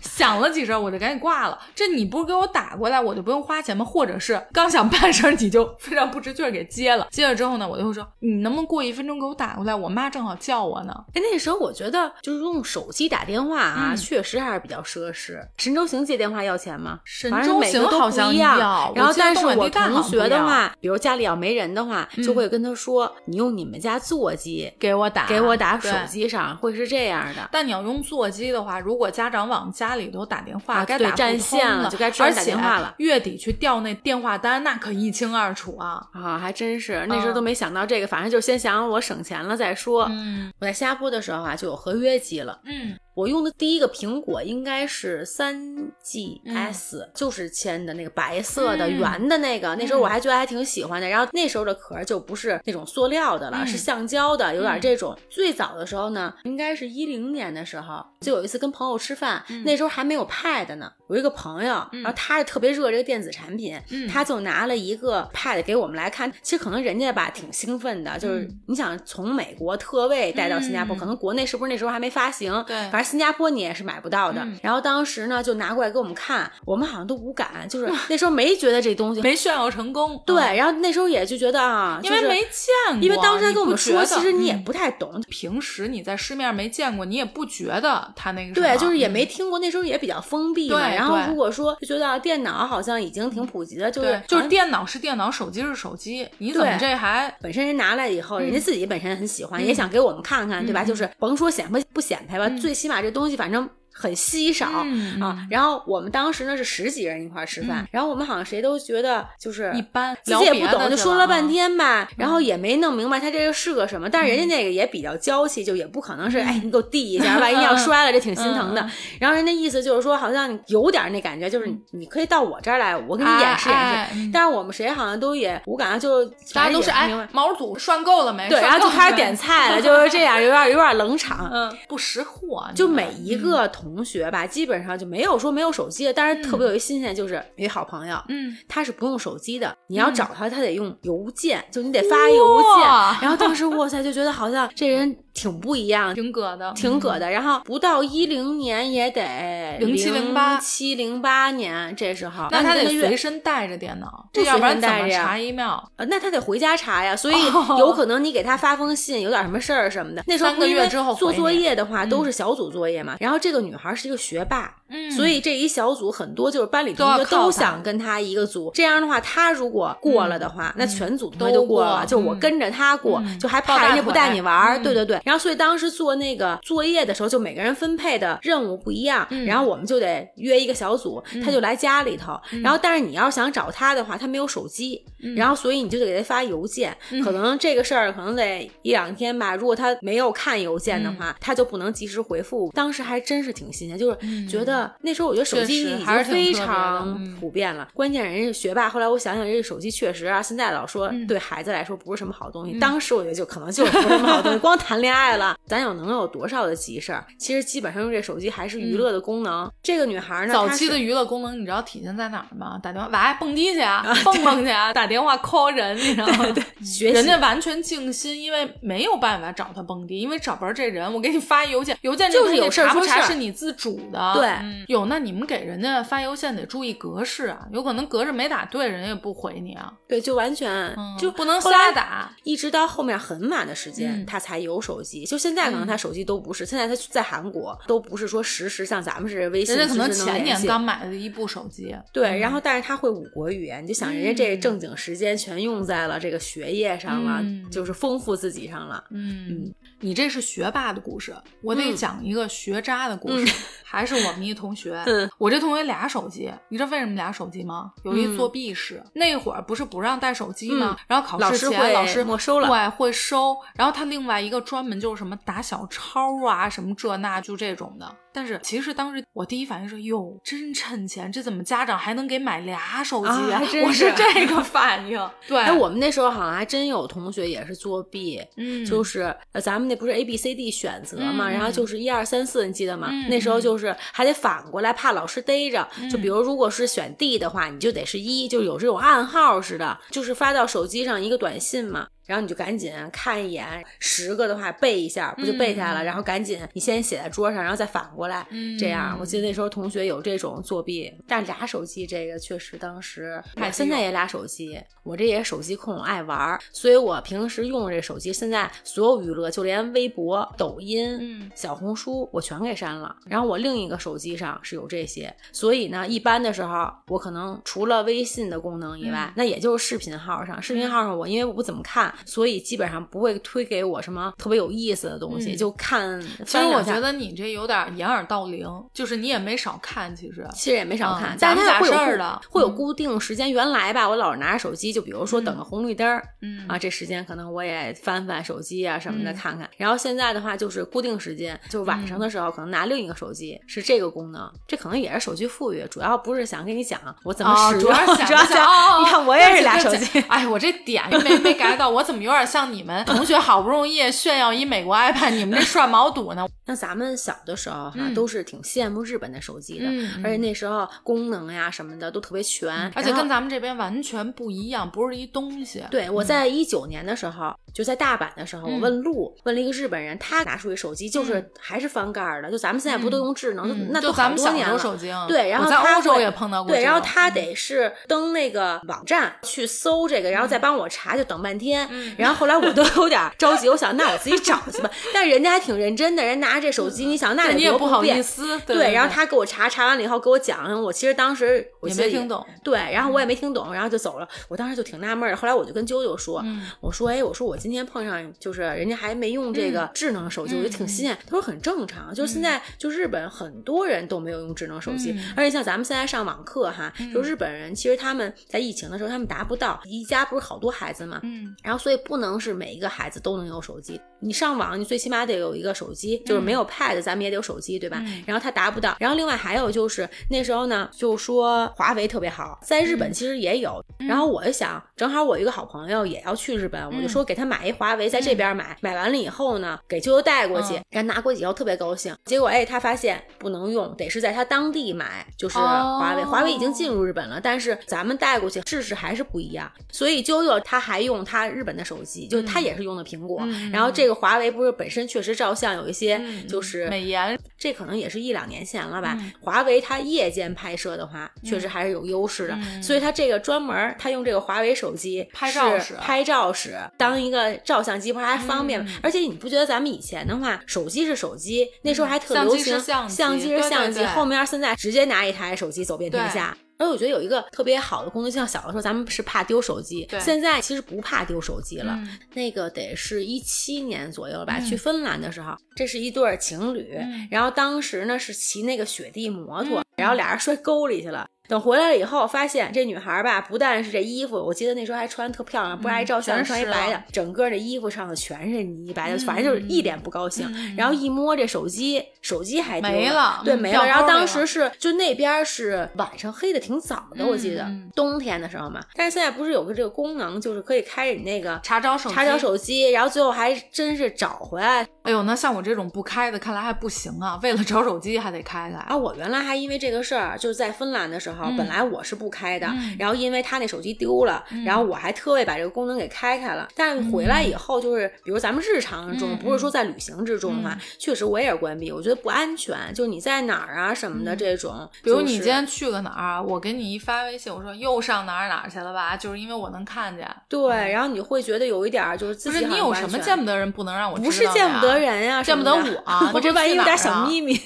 想了几声我就赶紧挂了。这你不是给我打过来，我就不用花钱吗？或者是刚想办事儿，你就非常不知趣给接了，接了之后呢，我就会说你能不能过一分钟给我打过来，我妈正好叫我呢。哎，那时候我觉得就是用手机打电话啊，嗯、确实还是比较奢侈。神州行接电话要钱吗？神州行好像要，然后但是我同学的话，比如家里要没人的话，嗯、就会跟他说你用你们家座机给我打，给我打手机上，会是这样的。但你要用座机的话，如果家长往家里头打电话，啊、该打不通了，占线了，就该直接打电话了。月底去调那电话单，那可一清二楚啊！啊，还真是，那时候都没想到这个，嗯、反正就先想我省钱了再说。嗯，我在下播的时候啊，就有合约机了。嗯，我用的第一个苹果应该是 三 G S、嗯、就是签的那个白色的、嗯、圆的那个，那时候我还觉得还挺喜欢的、嗯、然后那时候的壳就不是那种塑料的了、嗯、是橡胶的，有点这种、嗯、最早的时候呢应该是一零年的时候，就有一次跟朋友吃饭、嗯、那时候还没有 Pad 呢，我一个朋友、嗯、然后他特别热这个电子产品、嗯、他就拿了一个 Pad 给我们来看，其实可能人家吧挺兴奋的，就是你想从美国特位带到新加坡、嗯、可能国内是不是那时候还没发行，对，反正新加坡你也是买不到的、嗯、然后当时呢就拿过来给我们看，我们好像都无感，就是那时候没觉得这东西没炫耀成功，对、嗯、然后那时候也就觉得啊，因为没见过，因为当时他跟我们说其实你也不太懂、嗯、平时你在市面上没见过你也不觉得他那个什么，对，就是也没听过，那时候也比较封闭嘛，对，然后如果说就觉得、啊、电脑好像已经挺普及的，就是就是电脑是电脑，手机是手机，你怎么这还本身人拿来以后、嗯、人家自己本身很喜欢、嗯、也想给我们看看、嗯、对吧，就是甭说显摆不显摆吧、嗯、最起码这东西反正很稀少、嗯、啊，然后我们当时呢是十几人一块吃饭、嗯、然后我们好像谁都觉得就是一般，自己也不懂，就说了半天吧、嗯、然后也没弄明白它这个是个什么，但是人家那个也比较娇气，就也不可能是、嗯、哎你给我递一下，万一要摔了这挺心疼的、嗯、然后人家意思就是说好像有点那感觉，就是你可以到我这儿来，我给你演示演示、哎哎、但是我们谁好像都也无感，就大家都是哎毛肚涮够了没，对，然后就开始点菜了，就是这样有点有点冷场、嗯、不识货，就每一个同学吧基本上就没有说没有手机的，但是特别有一新鲜，就是有一好朋友，嗯，他是不用手机的，你要找他他得用邮件，就你得发邮件，然后当时哇塞就觉得好像这人挺不一样，挺葛的，挺葛的、嗯、然后不到一零年也得零七零八七零八年这时候，那他得随身带着电脑，这要不然怎么查 email、呃、那他得回家查呀，所以有可能你给他发封信有点什么事儿什么的、哦、那时候不因为做作业的话都是小组作业嘛、嗯、然后这个女孩是一个学霸，嗯，所以这一小组很多就是班里同学都想跟他一个组，这样的话他如果过了的话、嗯、那全组同学都过了、嗯、就我跟着他过、嗯、就还怕人家不带你玩、嗯、对对对，然后所以当时做那个作业的时候就每个人分配的任务不一样、嗯、然后我们就得约一个小组、嗯、他就来家里头、嗯、然后但是你要想找他的话他没有手机、嗯、然后所以你就得给他发邮件、嗯、可能这个事儿可能得一两天吧，如果他没有看邮件的话、嗯、他就不能及时回复，当时还真是挺新鲜，就是觉得、嗯、那时候我觉得手机已经非常普遍了、嗯、关键人家学霸，后来我想想这手机确实啊现在老说、嗯、对孩子来说不是什么好东西、嗯、当时我觉得就可能就不是什么好东西光谈恋爱恋爱了，咱有能有多少的急事儿？其实基本上用这手机还是娱乐的功能。嗯、这个女孩呢，早期的娱乐功能你知道体现在哪儿吗？打电话来蹦迪去啊，蹦蹦去啊，打电话 call 人，你知道吗？对对对，人家完全静心，因为没有办法找他蹦迪，因为找不着这人。我给你发邮件，邮件就是有事查不查是你自主的。对，嗯、有那你们给人家发邮件得注意格式啊，有可能格式没打对，人家也不回你啊。对，就完全、嗯、就不能瞎打，一直到后面很晚的时间、嗯、他才有手机。就现在可能他手机都不是、嗯、现在他在韩国都不是说实时像咱们是微信，人家可能前年刚买的一部手机，对、嗯、然后但是他会五国语言，你就想人家这正经时间全用在了这个学业上了、嗯、就是丰富自己上了。 嗯, 嗯你这是学霸的故事，我得讲一个学渣的故事、嗯、还是我们一同学、嗯、我这同学俩手机，你知道为什么俩手机吗？有一作弊室、嗯、那会儿不是不让带手机吗、嗯、然后考试前老师没收了，对，会收，然后他另外一个专门就是什么打小抄啊什么这那就这种的，但是其实当时我第一反应是哟真趁钱，这怎么家长还能给买俩手机 啊, 啊是我是这个反应。对，哎，我们那时候好像还真有同学也是作弊，嗯，就是咱们那不是 A B C D 选择嘛、嗯、然后就是一二三四你记得吗、嗯、那时候就是还得反过来怕老师逮着、嗯、就比如如果是选 D 的话你就得是一，就有这种暗号似的，就是发到手机上一个短信嘛，然后你就赶紧看一眼，十个的话背一下不就背下来了、嗯、然后赶紧你先写在桌上然后再反过来、嗯、这样我记得那时候同学有这种作弊，但俩手机这个确实当时我现在也俩手机，我这也手机控爱玩，所以我平时用这手机现在所有娱乐就连微博抖音、嗯、小红书我全给删了，然后我另一个手机上是有这些，所以呢一般的时候我可能除了微信的功能以外、嗯、那也就是视频号上视频号上我因为我不怎么看看，所以基本上不会推给我什么特别有意思的东西、嗯、就看。其实我觉得你这有点掩耳盗铃，就是你也没少看，其实其实也没少看、嗯、但是它会有事的，会有固定时间、嗯、原来吧我老是拿着手机，就比如说等着红绿灯、嗯、啊，这时间可能我也翻翻手机啊什么的看看、嗯、然后现在的话就是固定时间，就晚上的时候、嗯、可能拿另一个手机，是这个功能，这可能也是手机富裕，主要不是想跟你讲我怎么使用、哦、主要想, 主要想、哦、你看我也是俩手机，哎我这点没没改到，我怎么有点像你们同学好不容易炫耀一美国 iPad， 你们这涮毛肚呢？像咱们小的时候哈、嗯，都是挺羡慕日本的手机的、嗯，而且那时候功能呀什么的都特别全，而且跟咱们这边完全不一样，不是一东西。对，我在一九年的时候、嗯、就在大阪的时候，我问路、嗯，问了一个日本人，他拿出一手机，就是、嗯、还是翻盖的，就咱们现在不都用智能，嗯、那都好多年了。就咱们小时候手机、啊，对，然后他我在欧洲也碰到过，对，然后他得是登那个网站去搜这个，然后再帮我查，就等半天。嗯、然后后来我都有点着急，我想那我自己找去吧，但人家还挺认真的，人拿。这手机你想那得多不便，你也不好意思， 对, 对, 对，然后他给我查查完了以后给我讲，我其实当时我也没听懂，对，然后我也没听懂、嗯、然后就走了，我当时就挺纳闷的，后来我就跟啾啾说、嗯、我说哎我说我今天碰上就是人家还没用这个智能手机、嗯、我就挺新鲜，他说很正常，就是现在就日本很多人都没有用智能手机、嗯、而且像咱们现在上网课哈、嗯、就日本人其实他们在疫情的时候他们达不到一家不是好多孩子嘛，嗯，然后所以不能是每一个孩子都能有手机，你上网你最起码得有一个手机，就是没有 pad 咱们也得有手机对吧、嗯、然后他达不到，然后另外还有就是那时候呢就说华为特别好，在日本其实也有、嗯、然后我就想正好我一个好朋友也要去日本、嗯、我就说给他买一华为，在这边买、嗯、买完了以后呢给舅舅带过去、嗯、然后拿过去以后特别高兴，结果哎他发现不能用，得是在他当地买，就是华为、哦、华为已经进入日本了，但是咱们带过去试试还是不一样，所以舅舅他还用他日本的手机，就是他也是用的苹果、嗯、然后这个华为不是本身确实照相有一些就是美颜，这可能也是一两年前了吧、嗯、华为它夜间拍摄的话、嗯、确实还是有优势的、嗯、所以它这个专门它用这个华为手机拍照使拍照使当一个照相机，不是还方便吗、嗯、而且你不觉得咱们以前的话手机是手机，那时候还特流行相机是相 机, 相机是相机，对对对，后面现在直接拿一台手机走遍天下，而我觉得有一个特别好的工作，像小的时候咱们是怕丢手机，现在其实不怕丢手机了、嗯、那个得是一七年左右吧、嗯、去芬兰的时候，这是一对情侣、嗯、然后当时呢是骑那个雪地摩托、嗯、然后俩人摔沟里去了，等回来了以后发现这女孩吧，不但是这衣服，我记得那时候还穿特漂亮，不是爱照相、嗯、穿一白的，整个这衣服上的全是泥白的、嗯、反正就是一脸不高兴、嗯、然后一摸这手机手机还丢了，没了，对，没了、嗯、然后当时是就那边是晚上黑的挺早的、嗯、我记得冬天的时候嘛，但是现在不是有个这个功能，就是可以开着你那个查找手机查找手机，然后最后还真是找回来。哎呦，那像我这种不开的看来还不行啊，为了找手机还得开开啊。我原来还因为这个事儿，就是在芬兰的时候本来我是不开的、嗯、然后因为他那手机丢了、嗯、然后我还特为把这个功能给开开了、嗯、但回来以后就是比如咱们日常中、嗯、不是说在旅行之中嘛、嗯，确实我也是关闭，我觉得不安全，就是你在哪儿啊什么的这种、嗯就是、比如你今天去个哪儿，我给你一发微信我说又上哪儿哪儿去了吧，就是因为我能看见，对、嗯、然后你会觉得有一点就是自己很不是你有什么见不得人不能让我知道，不是见不得人呀、啊，见不得我、啊、我这万一有点小秘密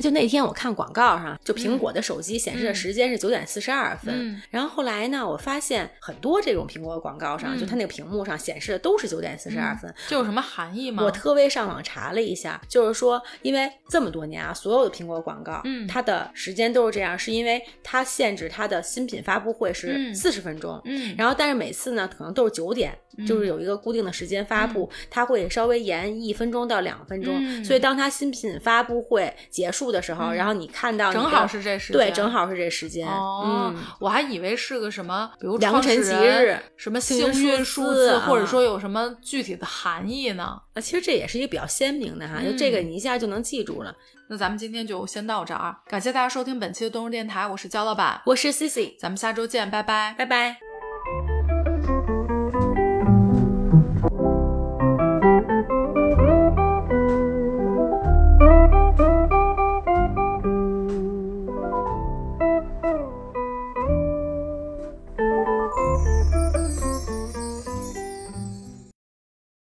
就那天我看广告上，就苹果的手机显示的时间是九点四十二分、嗯、然后后来呢我发现很多这种苹果广告上、嗯、就它那个屏幕上显示的都是九点四十二分、嗯、这有什么含义吗？我特微上网查了一下，就是说因为这么多年啊所有的苹果广告、嗯、它的时间都是这样，是因为它限制它的新品发布会是四十分钟、嗯嗯、然后但是每次呢可能都是九点，就是有一个固定的时间发布、嗯、它会稍微延一分钟到两分钟、嗯、所以当它新品发布会结束的时候、嗯、然后你看到你正好是这时间，对，正好是这时间哦、嗯，我还以为是个什么比如良辰吉日什么幸运数字、啊、或者说有什么具体的含义呢，其实这也是一个比较鲜明的哈、嗯，就这个你一下就能记住了。那咱们今天就先到这儿，感谢大家收听本期的东日电台，我是焦老板，我是 C C， 咱们下周见，拜拜拜拜。